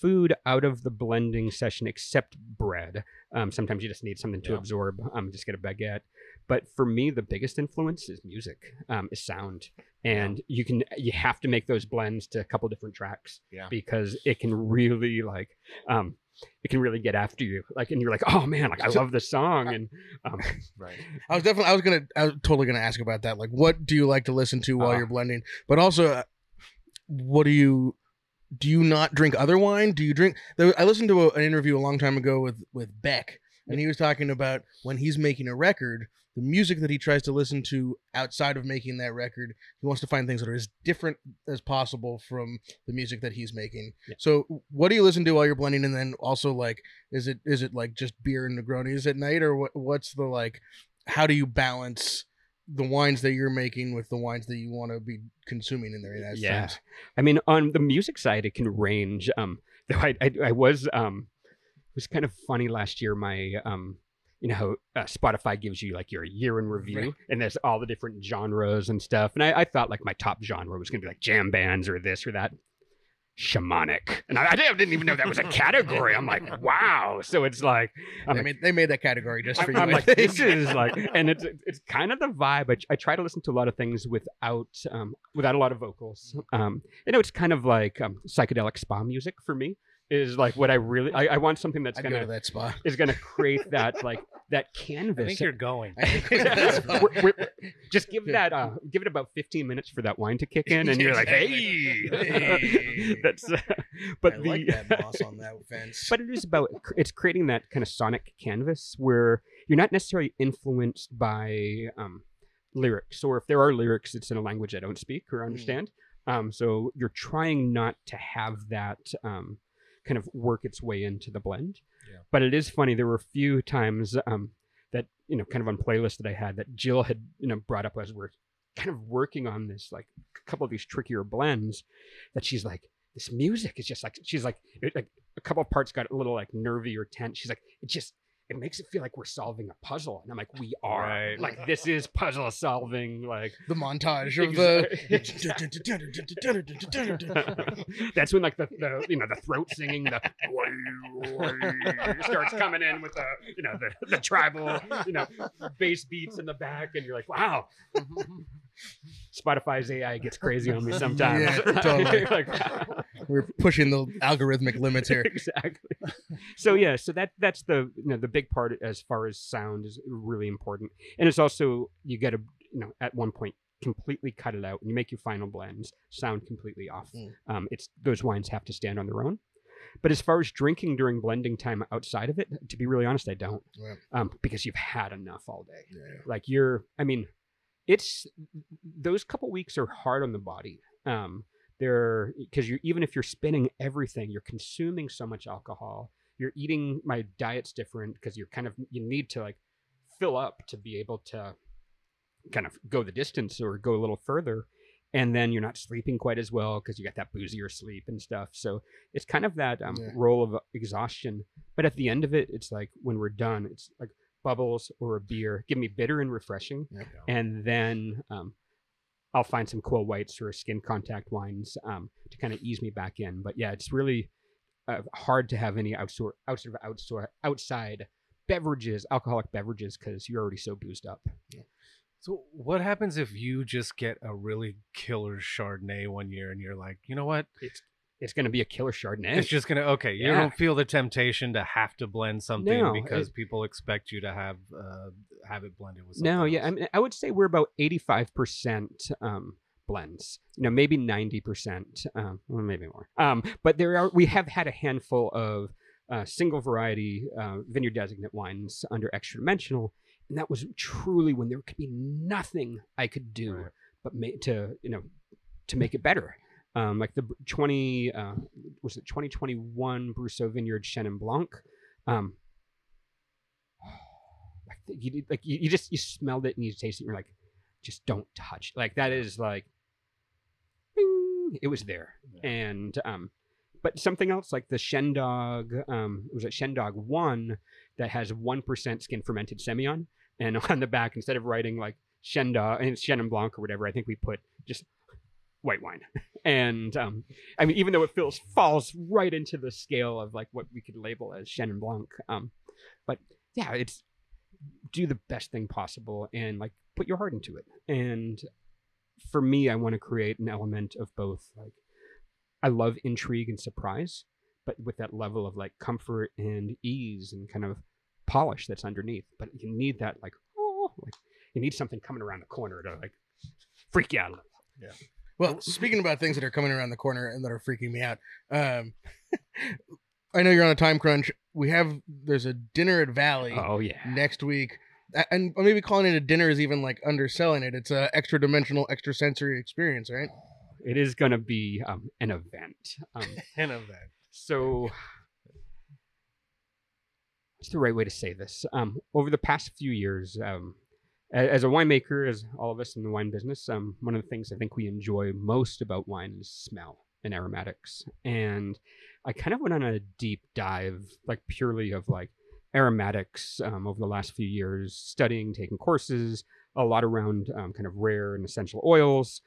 food out of the blending session except bread. Um, sometimes you just need something to yeah. absorb, um, just get a baguette. But for me, the biggest influence is music, um, is sound. And yeah. you can you have to make those blends to a couple different tracks yeah. because it can really like... Um, it can really get after you, like, and you're like, oh man, like I so, love this song, I, and um, right. I was definitely, I was gonna, I was totally gonna ask about that, like, what do you like to listen to while uh, you're blending? But also, what do you, do you not drink other wine? Do you drink? I listened to a, an interview a long time ago with with Beck, and he was talking about when he's making a record, the music that he tries to listen to outside of making that record, he wants to find things that are as different as possible from the music that he's making. Yeah. So what do you listen to while you're blending? And then also, like, is it is it like just beer and Negronis at night, or what, what's the, like, how do you balance the wines that you're making with the wines that you want to be consuming in there? In that yeah. sense? I mean, on the music side, it can range. Um, though I, I, I was, um, it was kind of funny last year, my, um, you know, uh, Spotify gives you like your year in review right. and there's all the different genres and stuff. And I, I thought like my top genre was going to be like jam bands or this or that. Shamanic. And I, I didn't even know that was a category. I'm like, wow. So it's like... I mean, like, they made that category just for I'm, you. I'm like, this is like... And it's it's kind of the vibe. I, I try to listen to a lot of things without um, without a lot of vocals. Um, you know, it's kind of like um, psychedelic spa music for me. Is like what I really I, I want something that's I'd gonna go to that spot. Is gonna create that like that canvas. I think you're going. we're, we're, just give that uh, give it about fifteen minutes for that wine to kick in, and you're like, hey, hey. That's. Uh, but I the, like that moss on that fence. But it is about it's creating that kind of sonic canvas where you're not necessarily influenced by um, lyrics, or if there are lyrics, it's in a language I don't speak or understand. Mm. Um, so you're trying not to have that. Um, kind of work its way into the blend. Yeah. But it is funny, there were a few times um, that, you know, kind of on playlist that I had that Jill had, you know, brought up as we're kind of working on this, like a couple of these trickier blends that she's like, this music is just like, she's like, it, like a couple of parts got a little like nervy or tense. She's like, it just, it makes it feel like we're solving a puzzle. And I'm like, we are. Right. Like, this is puzzle solving. Like the montage of the... That's when, like, the, the you know, the throat singing, the... starts coming in with the, you know, the, the tribal, you know, bass beats in the back. And you're like, wow. Spotify's A I gets crazy on me sometimes. Yeah, totally. Like, we're pushing the algorithmic limits here. Exactly. So yeah, so that that's the you know the big part as far as sound is really important, and it's also you got to you know at one point completely cut it out and you make your final blends sound completely off. Mm. Um, it's those wines have to stand on their own. But as far as drinking during blending time outside of it, to be really honest, I don't, yeah. um, because you've had enough all day. Yeah. Like you're, I mean. It's those couple weeks are hard on the body Um, there, because you even if you're spinning everything, you're consuming so much alcohol. You're eating. My diet's different because you're kind of you need to like fill up to be able to kind of go the distance or go a little further. And then you're not sleeping quite as well because you got that boozier sleep and stuff. So it's kind of that um, yeah. role of exhaustion. But at the end of it, it's like when we're done, it's like bubbles or a beer. Give me bitter and refreshing. Yeah. And then um, I'll find some cool whites or skin contact wines um, to kind of ease me back in. But yeah, it's really uh, hard to have any outdoor, outside, outside, outside beverages, alcoholic beverages, because you're already so boozed up. Yeah. So what happens if you just get a really killer Chardonnay one year and you're like, you know what? It's it's going to be a killer Chardonnay. It's just going to, okay. You yeah. don't feel the temptation to have to blend something no, because it, people expect you to have uh, have it blended with something No, else. yeah. I mean, I would say we're about eighty-five percent um, blends, you know, maybe ninety percent, um, well, maybe more. Um, but there are we have had a handful of uh, single variety uh, vineyard designate wines under Extra Dimensional. And that was truly when there could be nothing I could do right. but ma- to, you know, to make it better. Um, like the twenty, uh, was it twenty twenty-one Brosseau Vineyard Chenin Blanc? Um, like the, you, like you, you just, you smelled it and you tasted it and you're like, just don't touch. Like that is like, bing, it was there. Yeah. And, um, but something else like the Shendog, um, it was at Shendog one that has one percent skin fermented Semillon. And on the back, instead of writing like Shendog and Chenin Blanc or whatever, I think we put just white wine. And um, I mean, even though it feels falls right into the scale of like what we could label as Chenin Blanc. Um, but yeah, it's do the best thing possible and like put your heart into it. And for me, I want to create an element of both like, I love intrigue and surprise, but with that level of like comfort and ease and kind of polish that's underneath. But you need that like, oh, like you need something coming around the corner to like freak you out a little. Yeah. Well, speaking about things that are coming around the corner and that are freaking me out, um, I know you're on a time crunch. We have there's a dinner at Valley. Oh yeah. Next week. And maybe calling it a dinner is even like underselling it. It's a extra dimensional, extra sensory experience, right? It is going to be um, an event. Um, an event. So, what's the right way to say this? Um, over the past few years, um, as a winemaker, as all of us in the wine business, um, one of the things I think we enjoy most about wine is smell and aromatics. And I kind of went on a deep dive, like purely of like aromatics um, over the last few years, studying, taking courses, a lot around um, kind of rare and essential oils,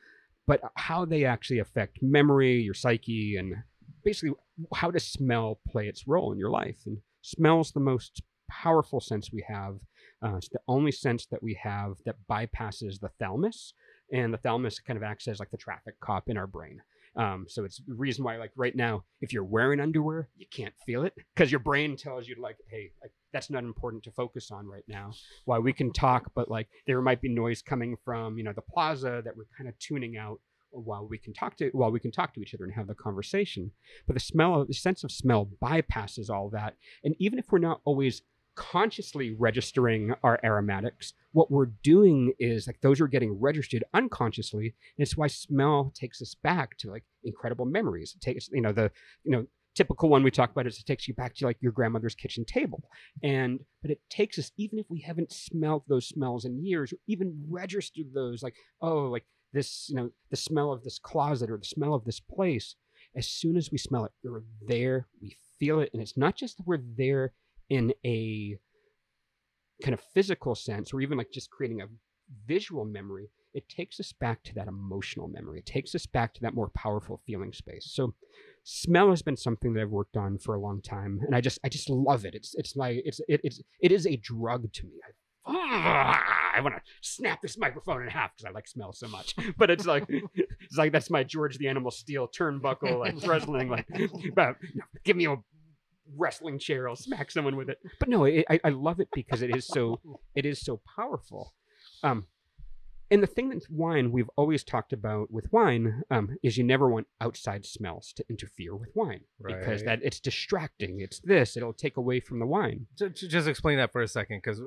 but how they actually affect memory, your psyche, and basically how does smell play its role in your life. And smell's the most powerful sense we have. Uh, it's the only sense that we have that bypasses the thalamus, and the thalamus kind of acts as like the traffic cop in our brain. Um, so it's the reason why, like right now, if you're wearing underwear, you can't feel it because your brain tells you like, hey, like, that's not important to focus on right now. Why we can talk, but like there might be noise coming from, you know, the plaza that we're kind of tuning out while we can talk to, while we can talk to each other and have the conversation. But the smell, the sense of smell bypasses all that. And even if we're not always consciously registering our aromatics, what we're doing is like those are getting registered unconsciously, and it's why smell takes us back to like incredible memories. It takes, you know, the you know typical one we talk about is it takes you back to like your grandmother's kitchen table, and but it takes us even if we haven't smelled those smells in years or even registered those like oh like this you know the smell of this closet or the smell of this place. As soon as we smell it, we're there, we feel it, and it's not just that we're there in a kind of physical sense, or even like just creating a visual memory, it takes us back to that emotional memory. It takes us back to that more powerful feeling space. So smell has been something that I've worked on for a long time. And I just, I just love it. It's, it's like, it's, it, it's, it is a drug to me. I, ah, I want to snap this microphone in half because I like smell so much, but it's like, it's like, that's my George the Animal Steel turnbuckle, like wrestling, like, but no, give me a wrestling chair, I'll smack someone with it. But no, it, I, I love it because it is so it is so powerful. Um, and the thing that's wine we've always talked about with wine um, is you never want outside smells to interfere with wine right. because that it's distracting. It's this; it'll take away from the wine. So, just explain that for a second, because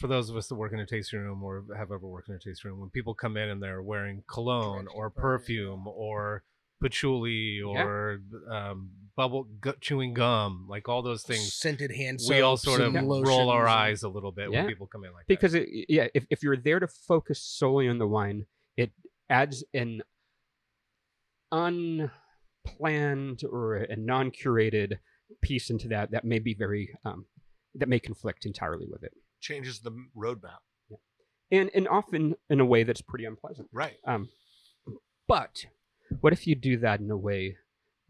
for those of us that work in a tasting room or have ever worked in a tasting room, when people come in and they're wearing cologne or perfume or patchouli or yeah. um, bubble gu- chewing gum, like all those things, scented hand soap, we all sort of lotions. Roll our eyes a little bit yeah. when people come in like because that. Because yeah, if if you're there to focus solely on the wine, it adds an unplanned or a non-curated piece into that that may be very um, that may conflict entirely with it. Changes the roadmap, yeah. and and often in a way that's pretty unpleasant, right? Um, but what if you do that in a way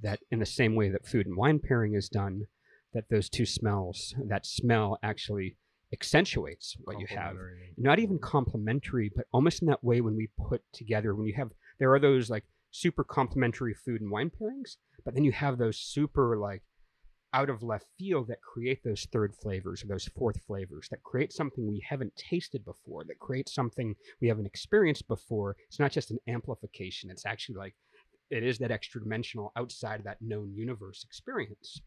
that, in the same way that food and wine pairing is done, that those two smells, that smell actually accentuates what you have. Not even complementary, but almost in that way when we put together, when you have, there are those like super complementary food and wine pairings, but then you have those super like out of left field that create those third flavors, or those fourth flavors, that create something we haven't tasted before, that creates something we haven't experienced before. It's not just an amplification. It's actually like, it is that extra dimensional outside of that known universe experience.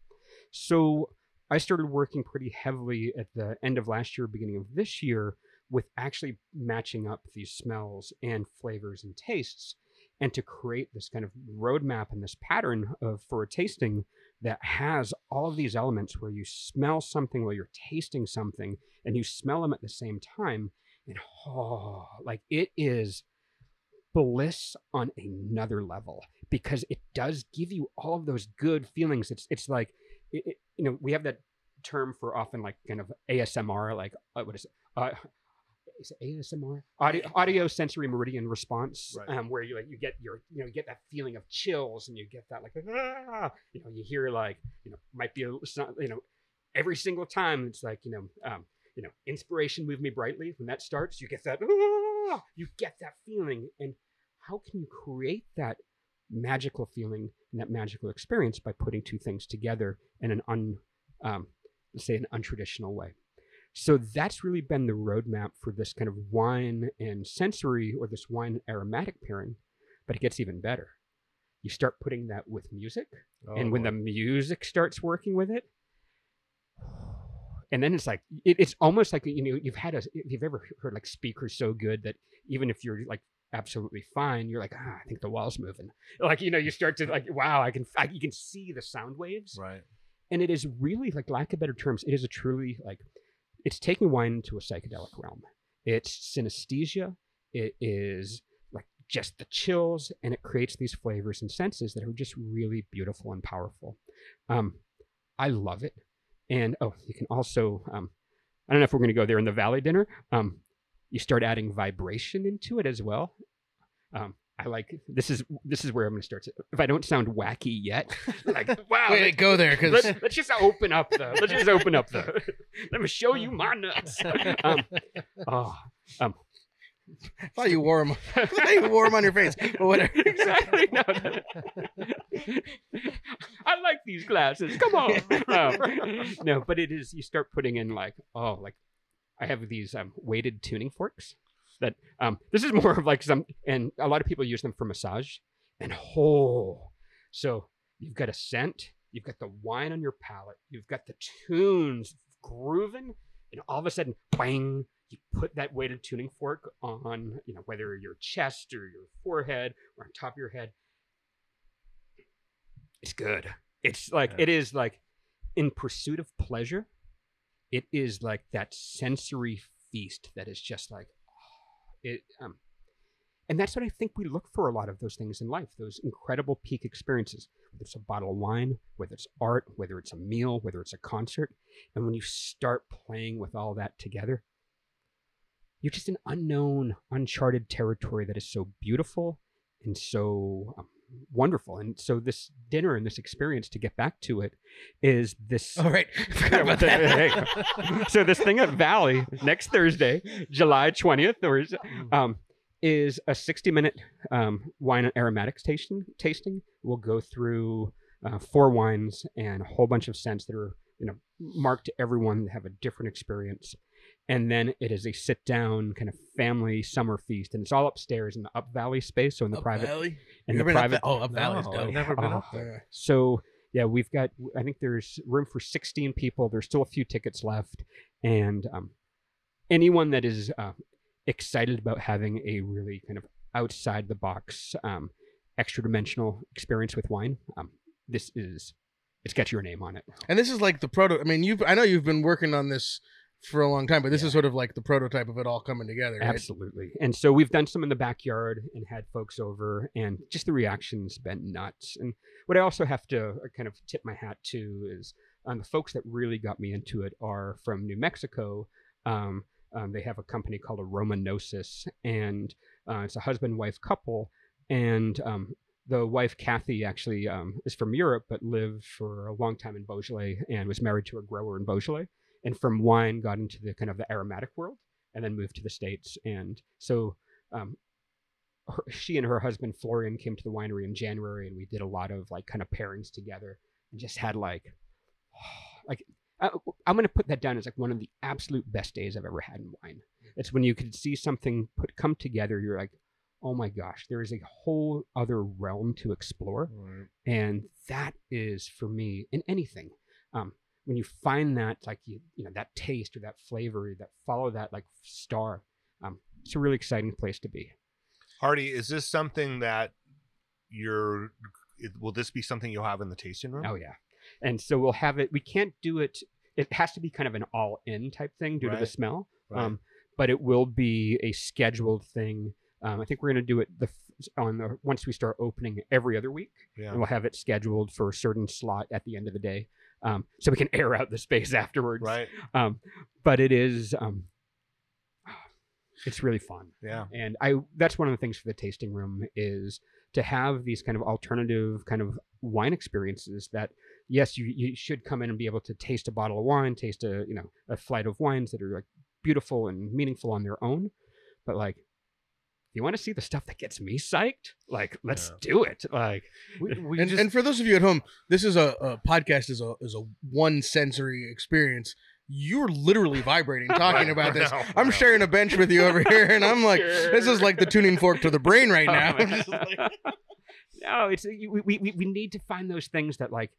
So I started working pretty heavily at the end of last year, beginning of this year, with actually matching up these smells and flavors and tastes, and to create this kind of roadmap and this pattern of for a tasting that has all of these elements where you smell something while you're tasting something and you smell them at the same time. And oh, like it is bliss on another level, because it does give you all of those good feelings. It's it's like, it, it, you know, we have that term for often like kind of A S M R, like uh, what is it? Uh, is it A S M R? Audio, audio sensory meridian response, right. um, where you like you get your you know you get that feeling of chills, and you get that like ah, you know you hear like you know might be a, you know every single time it's like you know um, you know inspiration move me brightly, when that starts you get that ah, you get that feeling. And how can you create that magical feeling and that magical experience by putting two things together in an un, um, let's say an untraditional way? So that's really been the roadmap for this kind of wine and sensory, or this wine and aromatic pairing, but it gets even better. You start putting that with music, oh, and when boy. the music starts working with it, and then it's like, it, it's almost like, you know, you've had a, if you've ever heard like speakers so good that even if you're like absolutely fine, you're like, ah, I think the wall's moving. Like, you know, you start to like, wow, I can, I, you can see the sound waves. Right. And it is really like, lack of better terms, it is a truly like, it's taking wine into a psychedelic realm. It's synesthesia. It is like just the chills, and it creates these flavors and senses that are just really beautiful and powerful. Um, I love it. And oh, you can also, um, I don't know if we're going to go there in the Valley dinner. Um, you start adding vibration into it as well. Um, I like, this is this is where I'm going to start. If I don't sound wacky yet, like, wow. Wait, let's, go there. Because let's, let's just open up the, let's just open up the, let me show you my nuts. Um, oh, um. I thought you wore them, I thought you wore them on your face. But whatever. Exactly. No. I like these glasses. Come on. Um, no, but it is, you start putting in like, oh, like I have these um, weighted tuning forks. That um, this is more of like some, and a lot of people use them for massage. And oh, so you've got a scent, you've got the wine on your palate, you've got the tunes grooving, and all of a sudden, bang! You put that weighted tuning fork on, you know, whether your chest or your forehead or on top of your head. It's good. It's like yeah. it is like in pursuit of pleasure. It is like that sensory feast that is just like. It, um, and that's what I think we look for a lot of those things in life, those incredible peak experiences, whether it's a bottle of wine, whether it's art, whether it's a meal, whether it's a concert. And when you start playing with all that together, you're just in unknown, uncharted territory that is so beautiful and so um, wonderful. And so this dinner and this experience, to get back to it, is this all right yeah, about the, that. Hey. So this thing at Valley next Thursday, July twentieth, or um is a sixty minute um wine and aromatics tasting tasting. We'll go through uh, four wines and a whole bunch of scents that are, you know, marked to everyone to have a different experience. And then it is a sit-down kind of family summer feast, and it's all upstairs in the Up Valley space. So in the up private, Valley? in You've the private. Up the, oh, Up Valley! No, I've never been oh. up there. So yeah, we've got. I think there's room for sixteen people. There's still a few tickets left, and um, anyone that is uh, excited about having a really kind of outside the box, um, extra dimensional experience with wine, um, this is, it's got your name on it. And this is like the proto, I mean, you've, I know you've been working on this for a long time, but this yeah. is sort of like the prototype of it all coming together. Right? Absolutely. And so we've done some in the backyard and had folks over, and just the reaction's been nuts. And what I also have to kind of tip my hat to is um, the folks that really got me into it are from New Mexico. Um, um, they have a company called Aroma Gnosis, and uh, it's a husband-wife couple. And um, the wife, Kathy, actually um, is from Europe, but lived for a long time in Beaujolais and was married to a grower in Beaujolais. And from wine got into the kind of the aromatic world and then moved to the States. And so um, her, she and her husband, Florian, came to the winery in January, and we did a lot of like kind of pairings together and just had like, like I, I'm going to put that down as like one of the absolute best days I've ever had in wine. It's when you could see something put come together. You're like, oh my gosh, there is a whole other realm to explore. Right. And that is for me in anything. Um, When you find that, like, you, you know, that taste or that flavor, that follow that like star, um, it's a really exciting place to be. Hardy, is this something that you're, it, will this be something you'll have in the tasting room? Oh yeah. And so we'll have it, we can't do it. It has to be kind of an all in type thing due right. to the smell. Right. Um, but it will be a scheduled thing. Um, I think we're going to do it the on the, once we start opening every other week, yeah. and we'll have it scheduled for a certain slot at the end of the day. Um, so we can air out the space afterwards. Right. Um, but it is, um, it's really fun. Yeah. And I, that's one of the things for the tasting room is to have these kind of alternative kind of wine experiences that, yes, you, you should come in and be able to taste a bottle of wine, taste a, you know, a flight of wines that are like beautiful and meaningful on their own. But like, you want to see the stuff that gets me psyched? Like, let's yeah. do it. Like, we, we and, just... and for those of you at home, this is a, a podcast is a is a one sensory experience. You're literally vibrating talking about this. No, I'm no. sharing a bench with you over here, and I'm like, sure. this is like the tuning fork to the brain right now. Oh, just like... No, it's we, we we need to find those things that like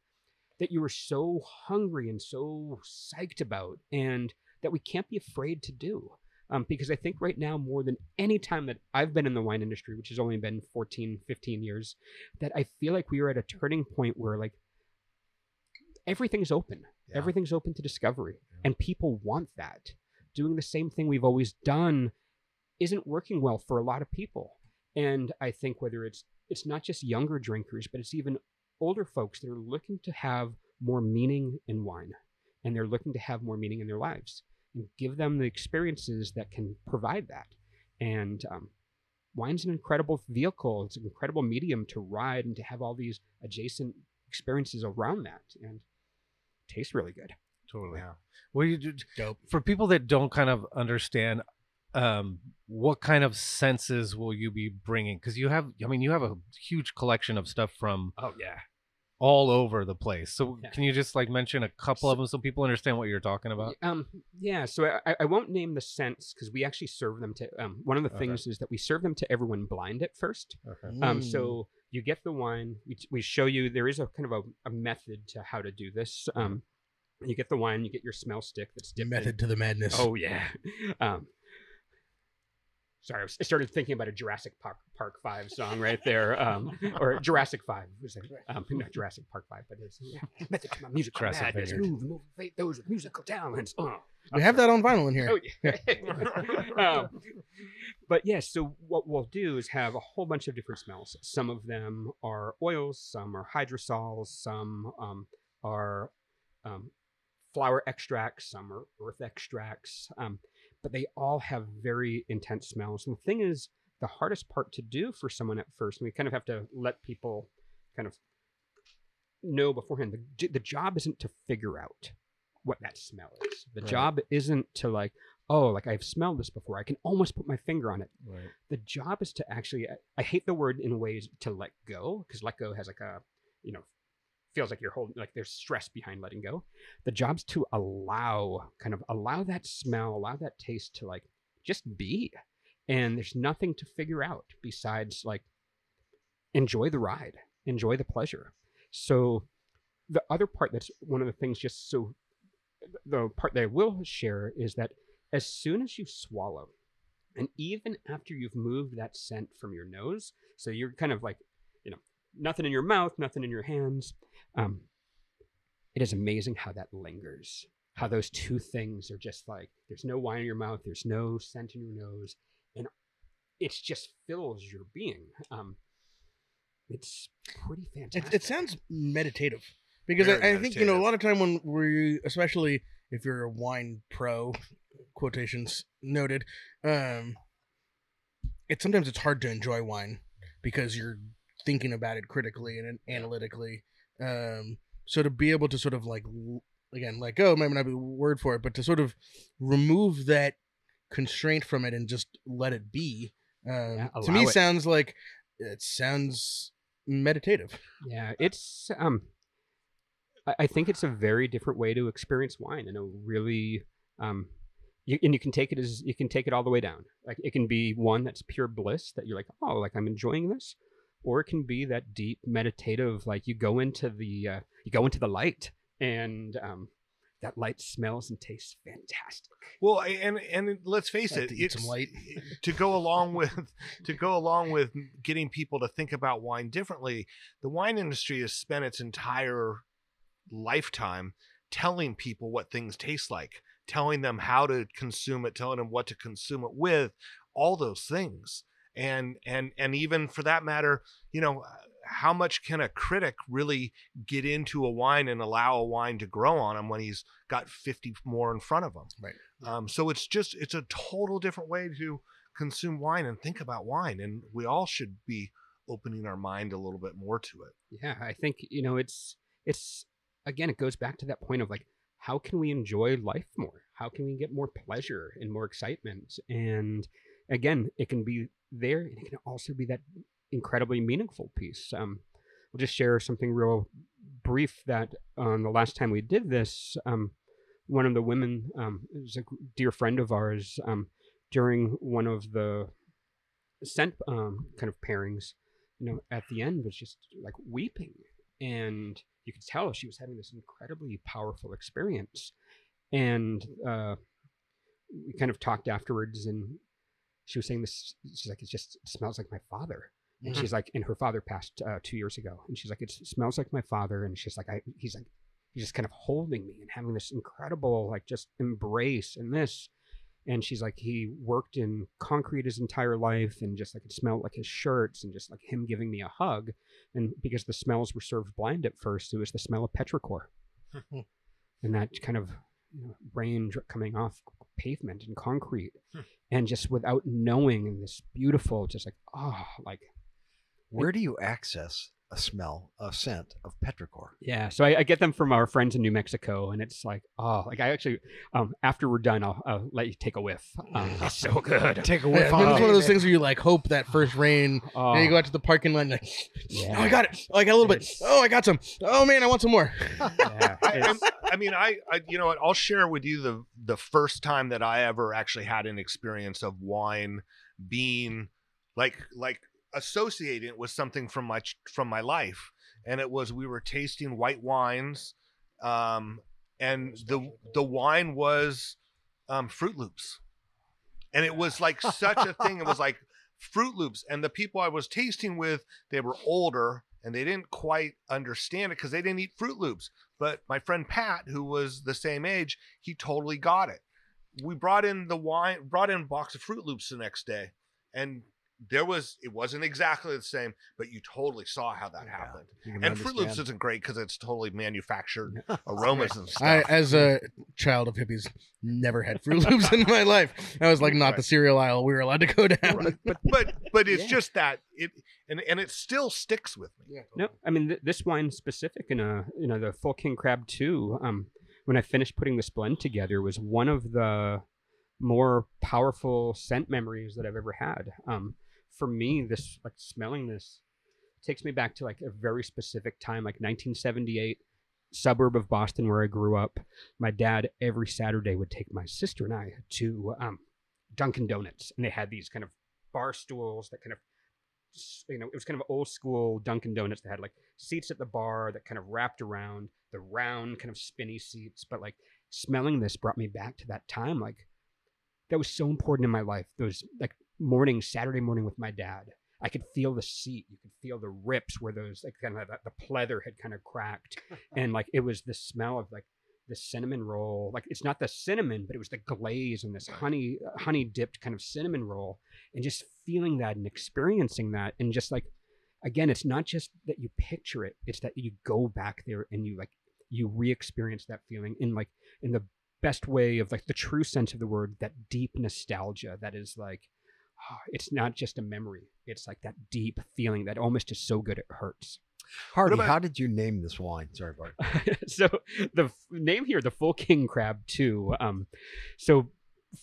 that you were so hungry and so psyched about, and that we can't be afraid to do. Um, because I think right now, more than any time that I've been in the wine industry, which has only been fourteen, fifteen years, that I feel like we are at a turning point where like everything's open. Yeah. Everything's open to discovery. Yeah. And people want that. Doing the same thing we've always done isn't working well for a lot of people. And I think whether it's, it's not just younger drinkers, but it's even older folks that are looking to have more meaning in wine. And they're looking to have more meaning in their lives. And give them the experiences that can provide that. And um, wine's an incredible vehicle. It's an incredible medium to ride and to have all these adjacent experiences around that. And it tastes really good. Totally. Yeah. Well, you do, dope. For people that don't kind of understand, um, what kind of senses will you be bringing? Because you have, I mean, you have a huge collection of stuff from. Oh yeah. All over the place. So yeah. Can you just like mention a couple so, of them so people understand what you're talking about? Um, yeah. So I, I won't name the scents because we actually serve them to, um, one of the okay. things is that we serve them to everyone blind at first. Okay. Um, so you get the wine, we, we show you, there is a kind of a, a method to how to do this. Um, you get the wine, you get your smell stick. That's the method to the madness. Oh yeah. Um, Sorry, I started thinking about a Jurassic Park, Park five song right there, um, or Jurassic five. Was it? Um, not Jurassic Park five, but it's yeah. method to my musical madness. Move, move, fate those with musical talents. Oh, we have that on vinyl in here. Oh, yeah. um, but yes, yeah, so what we'll do is have a whole bunch of different smells. Some of them are oils, some are hydrosols, some um, are um, flower extracts, some are earth extracts. Um, But they all have very intense smells. And the thing is, the hardest part to do for someone at first, and we kind of have to let people kind of know beforehand, the, the job isn't to figure out what that smell is. The right. job isn't to like, oh, like I've smelled this before. I can almost put my finger on it. Right. The job is to actually, I, I hate the word in ways to let go, because let go has like a, you know, feels like you're holding, like there's stress behind letting go. The job's to allow, kind of allow that smell, allow that taste to like just be. And there's nothing to figure out besides like enjoy the ride, enjoy the pleasure. So the other part that's one of the things just so, the part that I will share is that As soon as you swallow, and even after you've moved that scent from your nose, so you're kind of like, you know, nothing in your mouth, nothing in your hands. Um, it is amazing how that lingers, how those two things are just like, there's no wine in your mouth, there's no scent in your nose, and it just fills your being. Um, it's pretty fantastic. It, it sounds meditative, because I, I meditative. think, you know, a lot of time when we, especially if you're a wine pro, quotations noted, um, it's sometimes it's hard to enjoy wine because you're thinking about it critically and analytically. Um, so to be able to sort of like, again, like, oh, maybe not be a word for it, but to sort of remove that constraint from it and just let it be, um, yeah, to me it. sounds like, it sounds meditative. Yeah, it's, um, I, I think it's a very different way to experience wine, and a really, um, you, and you can take it as, you can take it all the way down. Like it can be one that's pure bliss that you're like, oh, like I'm enjoying this. Or it can be that deep meditative, like you go into the, uh, you go into the light, and um, that light smells and tastes fantastic. Well, and and let's face it, to it's some light. to go along with to go along with getting people to think about wine differently. The wine industry has spent its entire lifetime telling people what things taste like, telling them how to consume it, telling them what to consume it with, all those things. And, and, and even for that matter, you know, how much can a critic really get into a wine and allow a wine to grow on him when he's got fifty more in front of him? Right. Um, so it's just, it's a total different way to consume wine and think about wine. And we all should be opening our mind a little bit more to it. Yeah. I think, you know, it's, it's, again, it goes back to that point of like, how can we enjoy life more? How can we get more pleasure and more excitement? And again, it can be there, and it can also be that incredibly meaningful piece. Um, we'll just share something real brief that on um, the last time we did this, um, one of the women, um, is a dear friend of ours, um, during one of the scent um, kind of pairings, you know, at the end was just like weeping, and you could tell she was having this incredibly powerful experience. And uh, we kind of talked afterwards, and she was saying this, she's like, it just smells like my father. And mm-hmm. she's like, and her father passed uh, two years ago. And she's like, it smells like my father. And she's like, I, he's like, he's just kind of holding me and having this incredible, like just embrace and this. And she's like, he worked in concrete his entire life, and just like, it smelled like his shirts and just like him giving me a hug. And because the smells were served blind at first, it was the smell of petrichor. And that kind of, you know, rain coming off pavement and concrete. Hmm. And just without knowing, and this beautiful, just like, oh, like. Where do you access a smell, a scent of petrichor? Yeah. So I, I get them from our friends in New Mexico, and it's like, oh, like I actually, um, after we're done, I'll, I'll let you take a whiff. Um, it's so good. Take a whiff. Yeah, it's one of those things where you like hope that first rain, oh. and you go out to the parking lot and like, yeah. oh, I got it. Oh, I got a little it's... bit. Oh, I got some. Oh man, I want some more. Yeah, I, I mean, I, I, you know what? I'll share with you the, the first time that I ever actually had an experience of wine being like, like, associated it with something from my from my life, and it was we were tasting white wines, um, and the the wine was um, Fruit Loops, and it was like such a thing. It was like Fruit Loops, and the people I was tasting with, they were older and they didn't quite understand it because they didn't eat Fruit Loops. But my friend Pat, who was the same age, he totally got it. We brought in the wine, brought in a box of Fruit Loops the next day, and there was, it wasn't exactly the same, but you totally saw how that yeah, happened. And Fruit Loops isn't great because it's totally manufactured aromas and stuff. I, as a child of hippies, never had Fruit Loops in my life. I was like, not right. the cereal aisle we were allowed to go down. Right. But but but it's yeah. just that it and and it still sticks with me. Yeah. No, I mean th- this wine specific in a you know the Full King Crab two. Um, when I finished putting this blend together, was one of the more powerful scent memories that I've ever had. Um. For me, this like smelling this takes me back to like a very specific time, like nineteen seventy-eight, suburb of Boston where I grew up. My dad every Saturday would take my sister and I to um, Dunkin' Donuts, and they had these kind of bar stools that kind of, you know, it was kind of old school Dunkin' Donuts that had like seats at the bar that kind of wrapped around the round kind of spinny seats. But like smelling this brought me back to that time, like that was so important in my life. Those like mornings, Saturday morning with my dad, I could feel the seat. You could feel the rips where those like kind of the pleather had kind of cracked. And like, it was the smell of like the cinnamon roll. Like it's not the cinnamon, but it was the glaze and this honey, honey dipped kind of cinnamon roll, and just feeling that and experiencing that. And just like, again, it's not just that you picture it, it's that you go back there and you like, you re-experience that feeling in like, in the best way of like the true sense of the word, that deep nostalgia that is like, it's not just a memory. It's like that deep feeling that almost is so good it hurts. Hardy, about, how did you name this wine? Sorry, Bart. So the f- name here, the Full King Crab two. Um, so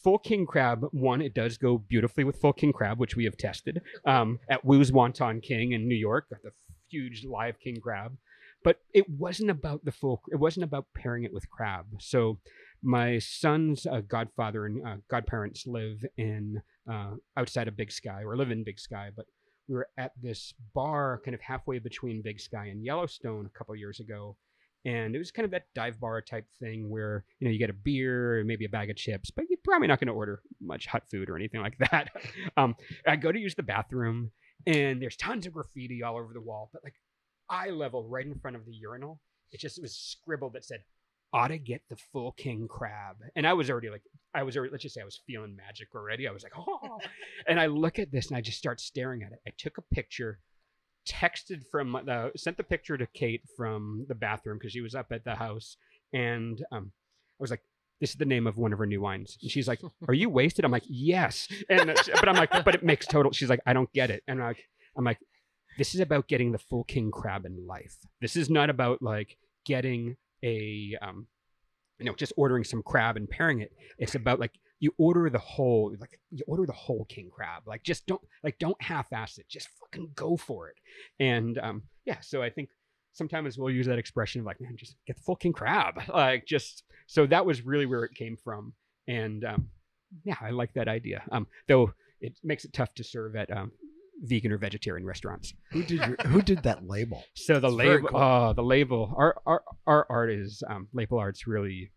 Full King Crab, one, it does go beautifully with Full King Crab, which we have tested um, at Woo's Wonton King in New York, the huge live king crab. But it wasn't about the full, it wasn't about pairing it with crab. So my son's uh, godfather and uh, godparents live in uh, outside of Big Sky, or live in Big Sky, but we were at this bar kind of halfway between Big Sky and Yellowstone a couple years ago. And it was kind of that dive bar type thing where, you know, you get a beer and maybe a bag of chips, but you're probably not going to order much hot food or anything like that. um, I go to use the bathroom and there's tons of graffiti all over the wall, but like eye level right in front of the urinal, it just it was scribbled that said, "Oughta get the full king crab." And I was already like, I was already, let's just say I was feeling magic already. I was like, oh. And I look at this and I just start staring at it. I took a picture, texted from, uh, sent the picture to Kate from the bathroom because she was up at the house. And um, I was like, this is the name of one of her new wines. And she's like, "Are you wasted?" I'm like, "Yes." And But I'm like, but it makes total, she's like, "I don't get it." And I'm like, I'm like, this is about getting the full king crab in life. This is not about like getting a, um, you know, just ordering some crab and pairing it. It's about like you order the whole, like you order the whole king crab. Like just don't, like don't half-ass it. Just fucking go for it. And um, yeah, so I think sometimes we'll use that expression of like, man, just get the full king crab. Like just, so that was really where it came from. And um, yeah, I like that idea. Um, though it makes it tough to serve at, um, vegan or vegetarian restaurants. Who did your, who did that label? So the it's label, cool. oh, the label. Our our our art is um, label art's really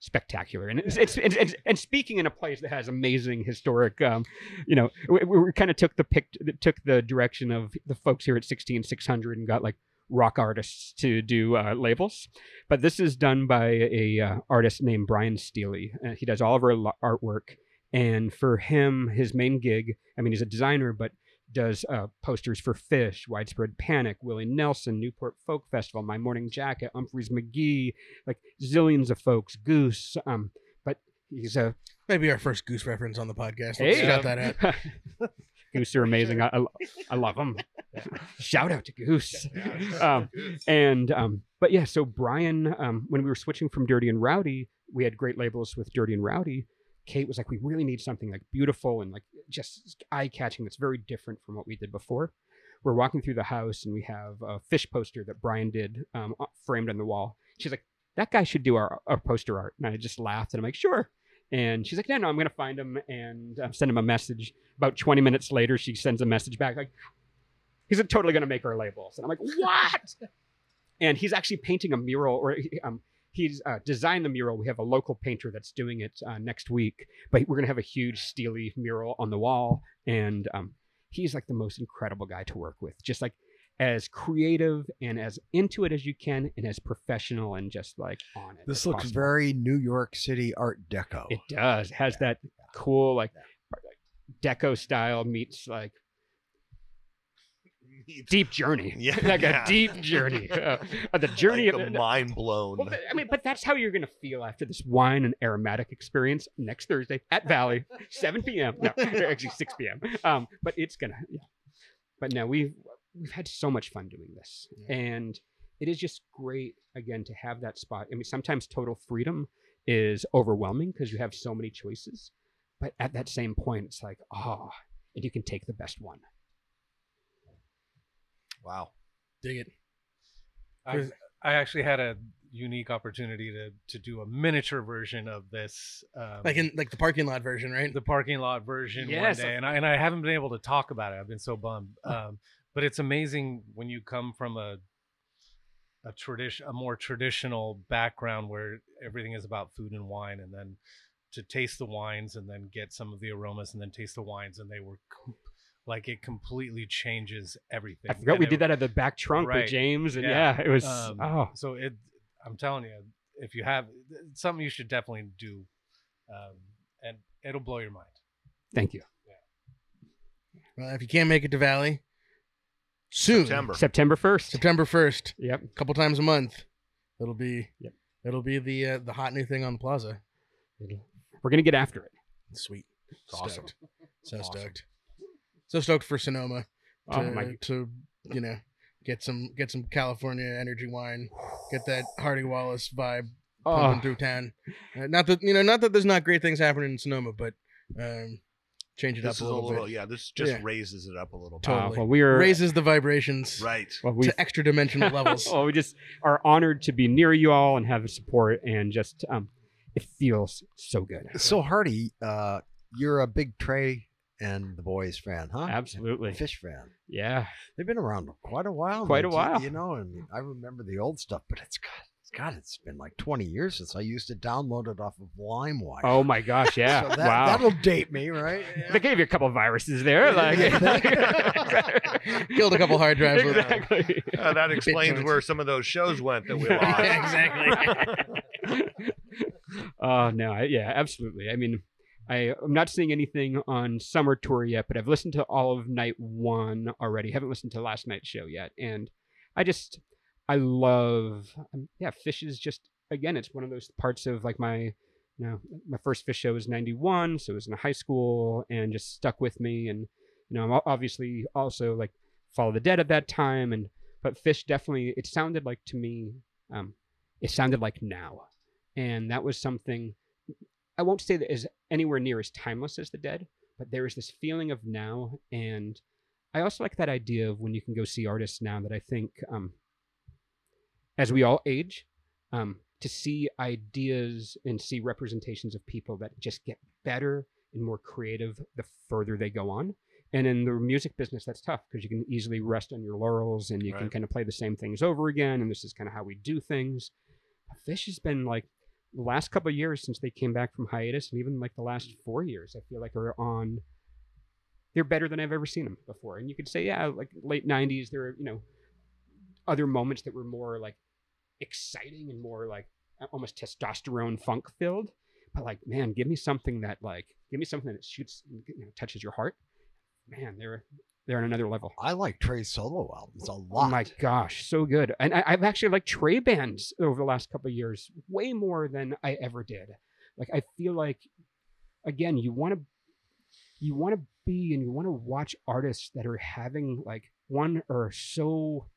spectacular, and it's it's, it's, it's and speaking in a place that has amazing historic, um, you know, we, we kind of took the pick, took the direction of the folks here at sixteen six hundred and got like rock artists to do uh, labels, but this is done by a uh, artist named Brian Steely. Uh, he does all of our lo- artwork, and for him, his main gig, I mean, he's a designer, but does uh, posters for Phish, Widespread Panic, Willie Nelson, Newport Folk Festival, My Morning Jacket, Humphreys McGee, like zillions of folks, Goose. Um, but he's a maybe our first Goose reference on the podcast. Let's hey, shout um, that out. Goose are amazing. I, I, I love them. Yeah. Shout out to Goose. Um, and um, but yeah, so Brian, um, when we were switching from Dirty and Rowdy, we had great labels with Dirty and Rowdy. Kate was like, we really need something like beautiful and like just eye-catching that's very different from what we did before. We're walking through the house and we have a Phish poster that Brian did um, framed on the wall. She's like, that guy should do our, our poster art. And I just laughed and I'm like, sure. And she's like, no, no, I'm going to find him and uh, send him a message. About twenty minutes later, she sends a message back like, he's totally going to make our labels. And I'm like, what? And he's actually painting a mural or um He's uh, designed the mural. We have a local painter that's doing it uh, next week, but we're going to have a huge Steely mural on the wall. And um, he's like the most incredible guy to work with, just like as creative and as into it as you can and as professional and just like on it. This looks possible. Very New York City Art Deco. It does. It has that cool like Deco style meets like deep journey, yeah, like yeah. a deep journey. Uh, the journey like the of the mind blown. Well, I mean, but that's how you're gonna feel after this wine and aromatic experience next Thursday at Valley, seven p.m. No, actually six p.m. Um, but it's gonna, yeah. But no, we've we've had so much fun doing this, yeah. And it is just great again to have that spot. I mean, sometimes total freedom is overwhelming because you have so many choices, but at that same point, it's like, oh, and you can take the best one. Wow. Dig it. I, I actually had a unique opportunity to to do a miniature version of this. Um, like in like the parking lot version, right? The parking lot version yes. one day. And I, and I haven't been able to talk about it. I've been so bummed. Um, but it's amazing when you come from a a tradition, a more traditional background where everything is about food and wine, and then to taste the wines and then get some of the aromas and then taste the wines. And they were com- like, it completely changes everything. I forgot and we it, did that at the back trunk right. with James. And yeah, yeah it was, um, oh. So it, I'm telling you, if you have it's something you should definitely do, um, and it'll blow your mind. Thank you. Yeah. Well, if you can't make it to Valley soon, September. September first, September first. Yep. A couple times a month. It'll be, yep. It'll be the, uh, the hot new thing on the plaza. We're going to get after it. Sweet. Awesome. Stoked. So awesome. stoked. So stoked for Sonoma to, oh my. to, you know, get some, get some California energy wine, get that Hardy Wallace vibe pumping oh. through town. Uh, not that, you know, not that there's not great things happening in Sonoma, but, um, change it this up a little, a little bit. Yeah, this just yeah. raises it up a little bit. Totally. Well, we are, raises the vibrations right well, to extra dimensional levels. Well, we just are honored to be near you all and have the support, and just, um, it feels so good. So Hardy, uh, you're a big Trey and the boys fan, huh? Absolutely. Phish fan. Yeah. They've been around quite a while. Quite a while. You know, and I remember the old stuff, but it's got... God, it's been like twenty years since I used to download it off of LimeWire. Oh my gosh, yeah. So that, wow. That'll date me, right? Yeah. They gave you a couple of viruses there. Like, killed a couple hard drives. Exactly. With uh, that explains where some of those shows went that we lost. Exactly. Oh, no, yeah, absolutely. I mean, I, I'm not seeing anything on Summer Tour yet, but I've listened to all of night one already. Haven't listened to last night's show yet. And I just... I love, um, yeah, Phish is just, again, it's one of those parts of like my, you know, my first Phish show was ninety-one. So it was in high school and just stuck with me. And, you know, I'm obviously also like Follow the Dead at that time. And, but Phish definitely, it sounded like to me, um, it sounded like now. And that was something, I won't say that is anywhere near as timeless as the Dead, but there is this feeling of now. And I also like that idea of when you can go see artists now that I think, um, as we all age, um, to see ideas and see representations of people that just get better and more creative the further they go on. And in the music business, that's tough because you can easily rest on your laurels and you right. can kind of play the same things over again. And this is kind of how we do things. Phish has been like the last couple of years since they came back from hiatus, and even like the last four years, I feel like are on, they're better than I've ever seen them before. And you could say, yeah, like late nineties, they're, you know, other moments that were more like exciting and more like almost testosterone funk filled, but like, man, give me something that like, give me something that shoots, you know, touches your heart, man. They're, they're on another level. I like Trey's solo albums a lot. Oh my gosh. So good. And I, I've actually liked Trey bands over the last couple of years, way more than I ever did. Like, I feel like, again, you want to, you want to be, and you want to watch artists that are having like one or so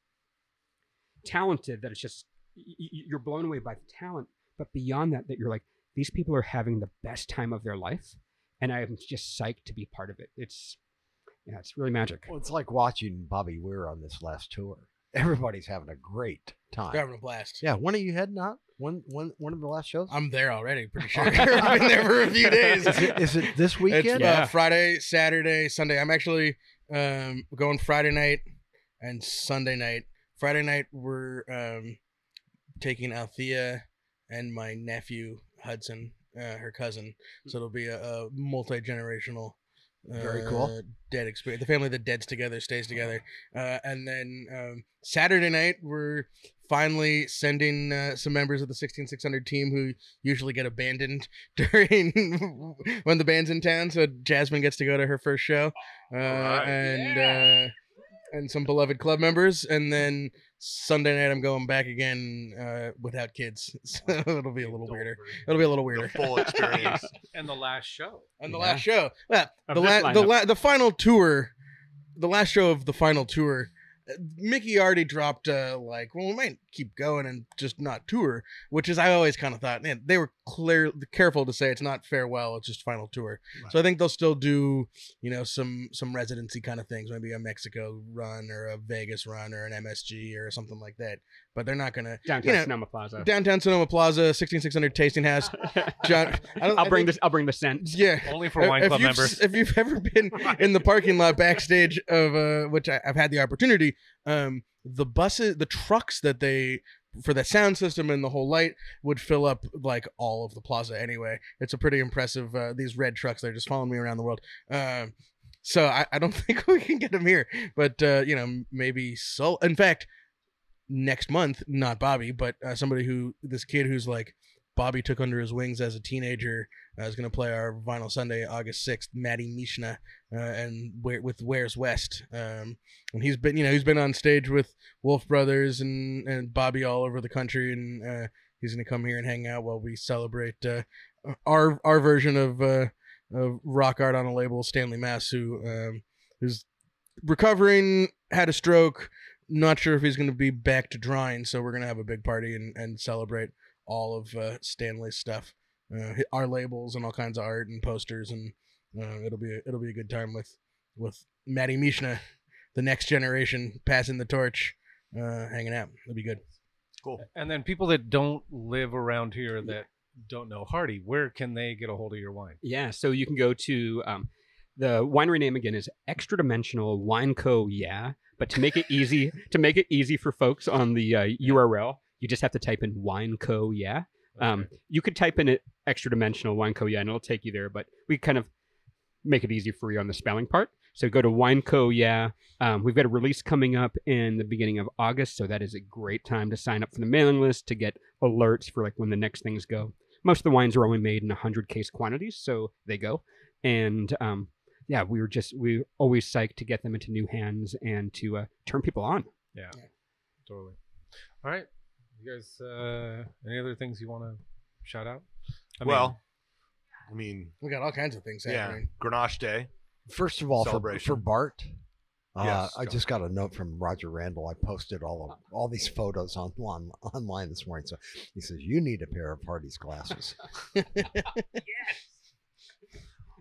talented that it's just you're blown away by the talent, but beyond that, that you're like, these people are having the best time of their life, and I'm just psyched to be part of it. It's yeah, it's really magic. Well, it's like watching Bobby Weir on this last tour. Everybody's having a great time. They're having a blast. Yeah, when are you heading out? One one one of the last shows? I'm there already, pretty sure. I've been there for a few days. Is it, is it this weekend? It's, yeah. uh, Friday, Saturday, Sunday. I'm actually um, going Friday night and Sunday night. Friday night, we're um, taking Althea and my nephew, Hudson, uh, her cousin. So it'll be a, a multi-generational uh, Very cool. Dead experience. The family that deads together stays together. Uh, and then um, Saturday night, we're finally sending uh, some members of the sixteen six hundred team who usually get abandoned during when the band's in town. So Jasmine gets to go to her first show. Uh, right. And... Yeah. Uh, and some beloved club members, and then Sunday night I'm going back again uh, without kids, so it'll be a little weirder. It'll be a little weirder. The full experience, and the last show, and the yeah. last show. Well, the la- the la- the final tour, the last show of the final tour. Mickey already dropped uh, like, well, we might keep going and just not tour, which is I always kind of thought. Man, they were clear careful to say it's not farewell; it's just final tour. Right. So I think they'll still do, you know, some some residency kind of things, maybe a Mexico run or a Vegas run or an M S G or something like that. But they're not gonna downtown you know, Sonoma Plaza, downtown Sonoma Plaza, sixteen six hundred Tasting House. John, I don't, I'll I bring think, this. I'll bring the scent. Yeah, only for wine if club members. If you've ever been in the parking lot backstage of uh, which I, I've had the opportunity. Um, the buses, the trucks that they for the sound system and the whole light would fill up like all of the plaza anyway. It's a pretty impressive, uh, these red trucks, they're just following me around the world. Um, uh, so I, I don't think we can get them here, but, uh, you know, maybe so. In fact, next month, not Bobby, but uh, somebody who, this kid who's like Bobby took under his wings as a teenager, uh, is going to play our Vinyl Sunday, August sixth, Maddie Mishna, uh, and where, with Where's West. Um, and he's been, you know, he's been on stage with Wolf Brothers and, and Bobby all over the country. And uh, he's going to come here and hang out while we celebrate uh, our, our version of, uh, of rock art on a label, Stanley Mass, who um, who's recovering, had a stroke. Not sure if he's going to be back to drawing, so we're going to have a big party and, and celebrate all of uh, Stanley's stuff, uh, our labels and all kinds of art and posters, and uh, it'll be a, it'll be a good time with with Maddie Mishna, the next generation passing the torch, uh, hanging out. It'll be good. Cool. And then people that don't live around here that don't know Hardy, where can they get a hold of your wine? Yeah, so you can go to um, the winery name again is Extra Dimensional Wine Co. Yeah. But to make it easy, to make it easy for folks on the uh, U R L, you just have to type in Wine Co. Yeah, um, okay. You could type in it Extra Dimensional Wine Co. Yeah, and it'll take you there. But we kind of make it easy for you on the spelling part. So go to Wine Co. Yeah, um, we've got a release coming up in the beginning of August, so that is a great time to sign up for the mailing list to get alerts for like when the next things go. Most of the wines are only made in one hundred case quantities, so they go and. Um, Yeah, we were just, we were always psyched to get them into new hands and to uh, turn people on. Yeah, yeah, totally. All right. You guys, uh, any other things you want to shout out? I well, mean, I mean. We got all kinds of things happening. Yeah, Grenache Day. First of all, for, for Bart, uh, yes, I go. just got a note from Roger Randall. I posted all of, all these photos on, on online this morning. So he says, you need a pair of Hardy's glasses. Yes.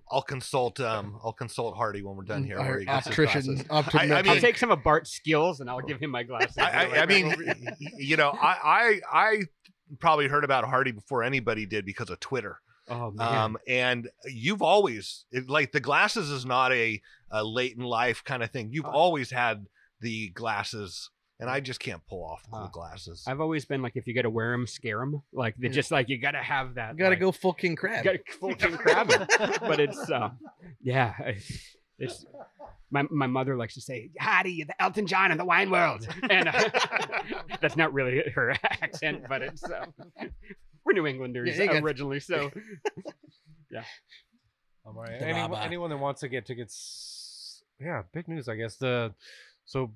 I'll consult. Um, I'll consult Hardy when we're done here. Our optician. I, I mean, I'll take some of Bart's skills and I'll give him my glasses. I, I, I mean, you know, I, I I probably heard about Hardy before anybody did because of Twitter. Oh man! Um, and you've always it, like the glasses is not a, a late in life kind of thing. You've oh. always had the glasses. And I just can't pull off the uh, glasses. I've always been like, if you got to wear them, scare them. Like, they're just like, you got to have that. You got to like, go full King Crab. Got to full King Crab. But it's, uh, yeah. It's, my my mother likes to say, Hardy, you're the Elton John of the wine world. And uh, that's not really her accent, but it's, uh, we're New Englanders yeah, originally. So, yeah. All right. Anyone, anyone that wants to get tickets, yeah, big news, I guess. The So,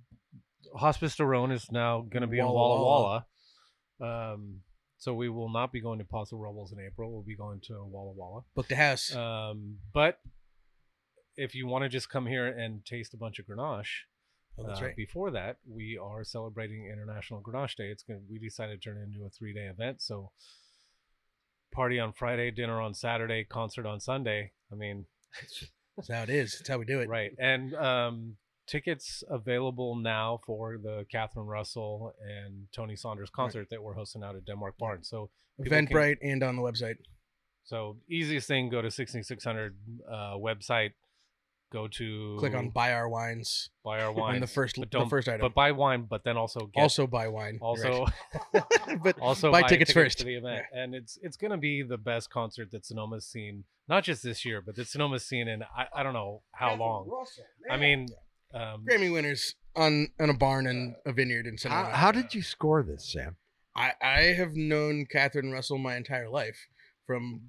Hospice de Rhone is now going to be Walla, in Walla Walla. Walla. Um, so we will not be going to Paso Robles in April. We'll be going to Walla Walla. Book the house. Um, but if you want to just come here and taste a bunch of Grenache, oh, that's uh, right. Before that, we are celebrating International Grenache Day. It's going. We decided to turn it into a three-day event. So party on Friday, dinner on Saturday, concert on Sunday. I mean. That's how it is. That's how we do it. Right. And um tickets available now for the Catherine Russell and Tony Saunders concert right. that we're hosting out at Denmark Barn. So Eventbrite and on the website. So easiest thing, go to sixteen six hundred uh, website. Go to click on buy our wines. Buy our wines. On the first, the first item. But buy wine, but then also get, also buy wine. Also, right. But also buy, buy tickets, tickets first to the event. Yeah. And it's it's gonna be the best concert that Sonoma's seen, not just this year, but that Sonoma's seen in I, I don't know how Catherine long. Russell, I mean. Yeah. Um, Grammy winners on, on a barn and uh, a vineyard in Santa Lucia. How, how did you score this, Sam? I, I have known Catherine Russell my entire life, from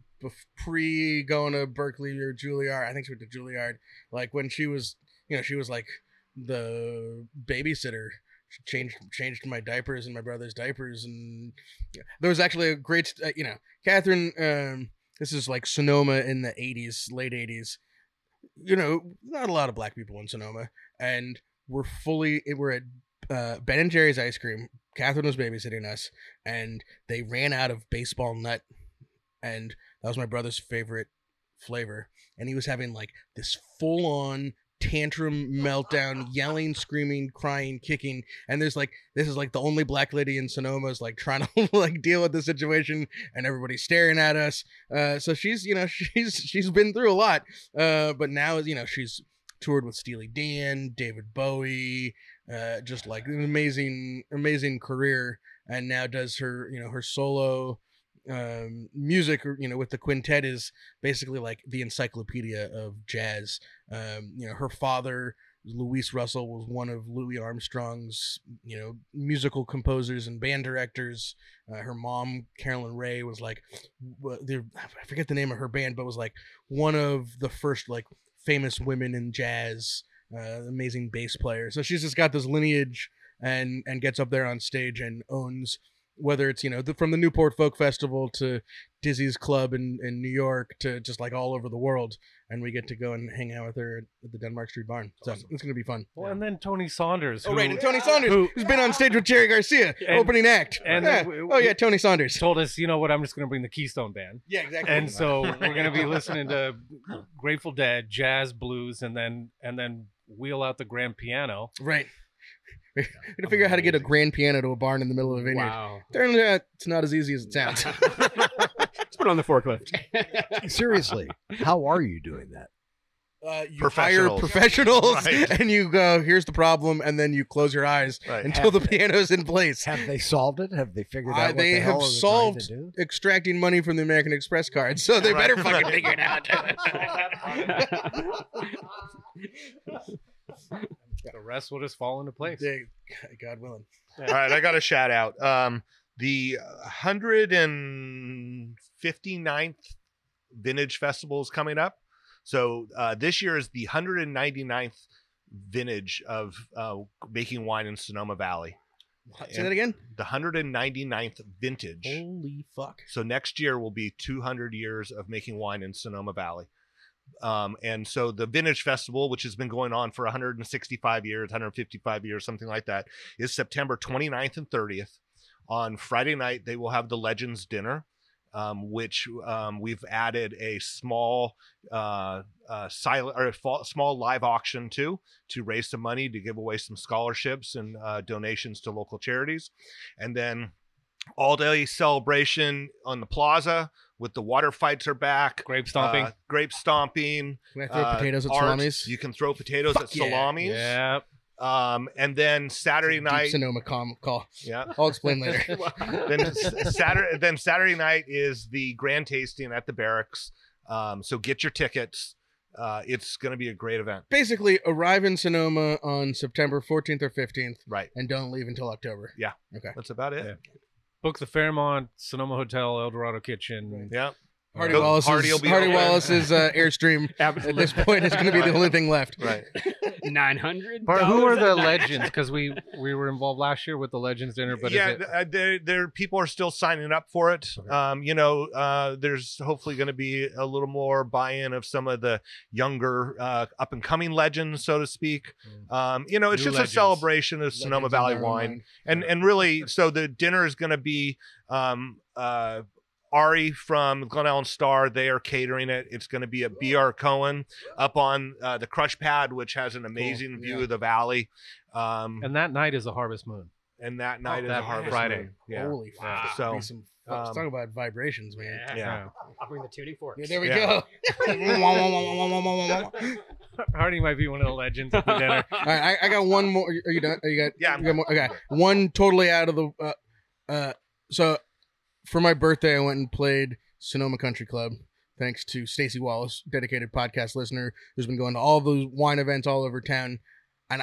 pre going to Berkeley or Juilliard. I think she went to Juilliard. Like when she was, you know, she was like the babysitter. She changed changed my diapers and my brother's diapers, and yeah. There was actually a great, uh, you know, Catherine. Um, this is like Sonoma in the eighties, late eighties. You know, not a lot of black people in Sonoma, and we're fully we're at uh, Ben and Jerry's ice cream. Catherine was babysitting us, and they ran out of baseball nut, and that was my brother's favorite flavor. And he was having like this full-on tantrum meltdown, yelling, screaming, crying, kicking. And there's like this is like the only black lady in Sonoma is like trying to like deal with the situation, and everybody's staring at us. Uh, so she's you know she's she's been through a lot. Uh, but now you know she's toured with Steely Dan, David Bowie, uh, just like an amazing, amazing career, and now does her, you know, her solo um, music, you know, with the quintet is basically like the encyclopedia of jazz. Um, you know, her father, Louis Russell, was one of Louis Armstrong's, you know, musical composers and band directors. Uh, her mom, Carolyn Ray, was like, I forget the name of her band, but was like one of the first like famous women in jazz, uh, amazing bass player. So she's just got this lineage and, and gets up there on stage and owns, whether it's, you know, the, from the Newport Folk Festival to Dizzy's Club in, in New York to just like all over the world. And we get to go and hang out with her at the Denmark Street Barn. So awesome. It's going to be fun. Well, yeah. And then Tony Saunders. Who, oh, right. And Tony Saunders, who, who's been on stage with Jerry Garcia, and, opening act. And yeah. We, we, oh, yeah, Tony Saunders. Told us, you know what, I'm just going to bring the Keystone Band. Yeah, exactly. And so we're going to be listening to Grateful Dead, jazz, blues, and then and then wheel out the grand piano. Right. We're going to figure out how to get a grand piano to a barn in the middle of a vineyard. Wow. Turns out it's not as easy as it sounds. Let's put on the forklift. Seriously, how are you doing that? Uh, you professionals. hire professionals, right. And you go, here's the problem, and then you close your eyes right. until have the they, piano's in place. Have they solved it? Have they figured uh, out what they the hell have solved to do? Extracting money from the American Express card, so they right. better fucking figure it out. The rest will just fall into place. Yeah, God willing. Yeah. All right, I got a shout out. Um, the one hundred fifty-ninth Vintage Festival is coming up. So uh, this year is the one hundred ninety-ninth vintage of uh, making wine in Sonoma Valley. What? Say and that again? The one hundred ninety-ninth vintage. Holy fuck. So next year will be two hundred years of making wine in Sonoma Valley. Um, and so the Vintage Festival, which has been going on for one hundred sixty-five years, one hundred fifty-five years, something like that, is September twenty-ninth and thirtieth. On Friday night, they will have the Legends Dinner. Um, which um, we've added a small uh, uh, silent or a fa- small live auction to to raise some money to give away some scholarships and uh, donations to local charities, and then all day celebration on the plaza with the water fights are back, grape stomping, uh, grape stomping. Can I throw uh, potatoes at art. Salamis? You can throw potatoes Fuck at yeah. salamis. Yeah. Um, and then Saturday night, Sonoma com- call. Yeah, I'll explain later. then Saturday, then Saturday night is the grand tasting at the Barracks. Um, so get your tickets. Uh, it's going to be a great event. Basically, arrive in Sonoma on September fourteenth or fifteenth, right? And don't leave until October. Yeah. Okay. That's about it. Yeah. Book the Fairmont, Sonoma Hotel, El Dorado Kitchen. Yeah. Hardy Wallace's, Hardy will be Hardy Wallace's uh, Airstream at this point is going to be the only thing left. Right. nine hundred dollars. Who are the legends? Because we, we were involved last year with the Legends Dinner. But yeah, it... there, there, people are still signing up for it. Okay. Um, you know, uh, there's hopefully going to be a little more buy-in of some of the younger uh, up-and-coming legends, so to speak. Mm. Um, you know, it's New just legends. a celebration of legends Sonoma Valley wine. Mind. And and really, so the dinner is going to be... Um, uh, Ari from Glen Ellen Star, they are catering it. It's going to be at B R Cohen up on uh, the Crush Pad, which has an amazing cool. view yeah. of the valley. Um, and that night is a harvest moon. And that night oh, is that a harvest Friday. moon. Yeah. Holy wow. fuck. So, some, um, let's talk about vibrations, man. Yeah. yeah. I'll bring the tuning forks. Yeah, there we yeah. go. Hardy might be one of the legends at the dinner. All right, I, I got one more. Are you done? Are you got, yeah. You got more? Okay. One totally out of the. Uh, uh, so. For my birthday, I went and played Sonoma Country Club, thanks to Stacey Wallace, dedicated podcast listener, who's been going to all those wine events all over town. And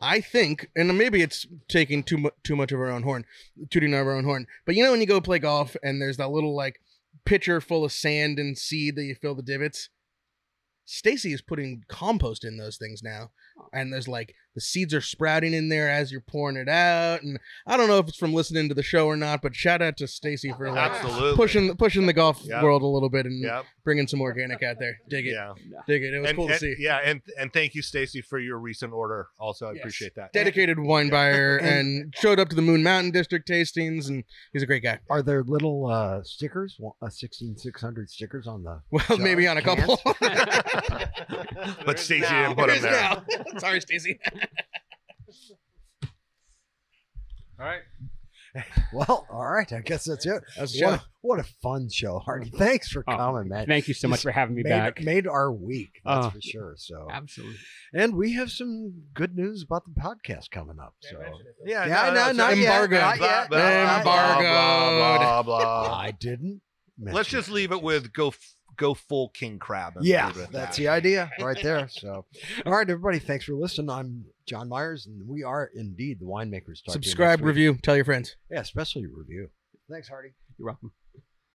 I think, and maybe it's taking too much too much of our own horn, tooting of our own horn, but you know when you go play golf and there's that little like pitcher full of sand and seed that you fill the divots? Stacey is putting compost in those things now, and there's like the seeds are sprouting in there as you're pouring it out. And I don't know if it's from listening to the show or not, but shout out to Stacey for like Absolutely. pushing pushing the golf yep. world a little bit and yep. bringing some organic out there. Dig it, yeah. dig it. It was and, cool and, to see. Yeah, and and thank you, Stacey, for your recent order. Also, I yes. appreciate that. Dedicated wine yeah. buyer and showed up to the Moon Mountain District tastings, and he's a great guy. Are there little uh, stickers, uh, sixteen six hundred stickers on the? Well, jar? maybe on a couple. But Stacey didn't put them there. Now. Sorry, Stacey. All right. Well, all right. I guess that's it. That's what, a, what a fun show, Hardy. Thanks for oh, coming, man. Thank you so much this for having me made, back. Made our week, that's uh, for sure. So absolutely. And we have some good news about the podcast coming up. So yeah, yeah, no, no, no, not embargo, yet. Not blah, yet. Blah, blah, blah, blah. I didn't. Let's just leave it with go. F- Go full king crab. Yeah, that's the idea right there. So, all right, everybody, thanks for listening. I'm John Myers, and we are indeed the Winemakers. Subscribe, review, tell your friends. Yeah, especially review. Thanks, Hardy. You're welcome.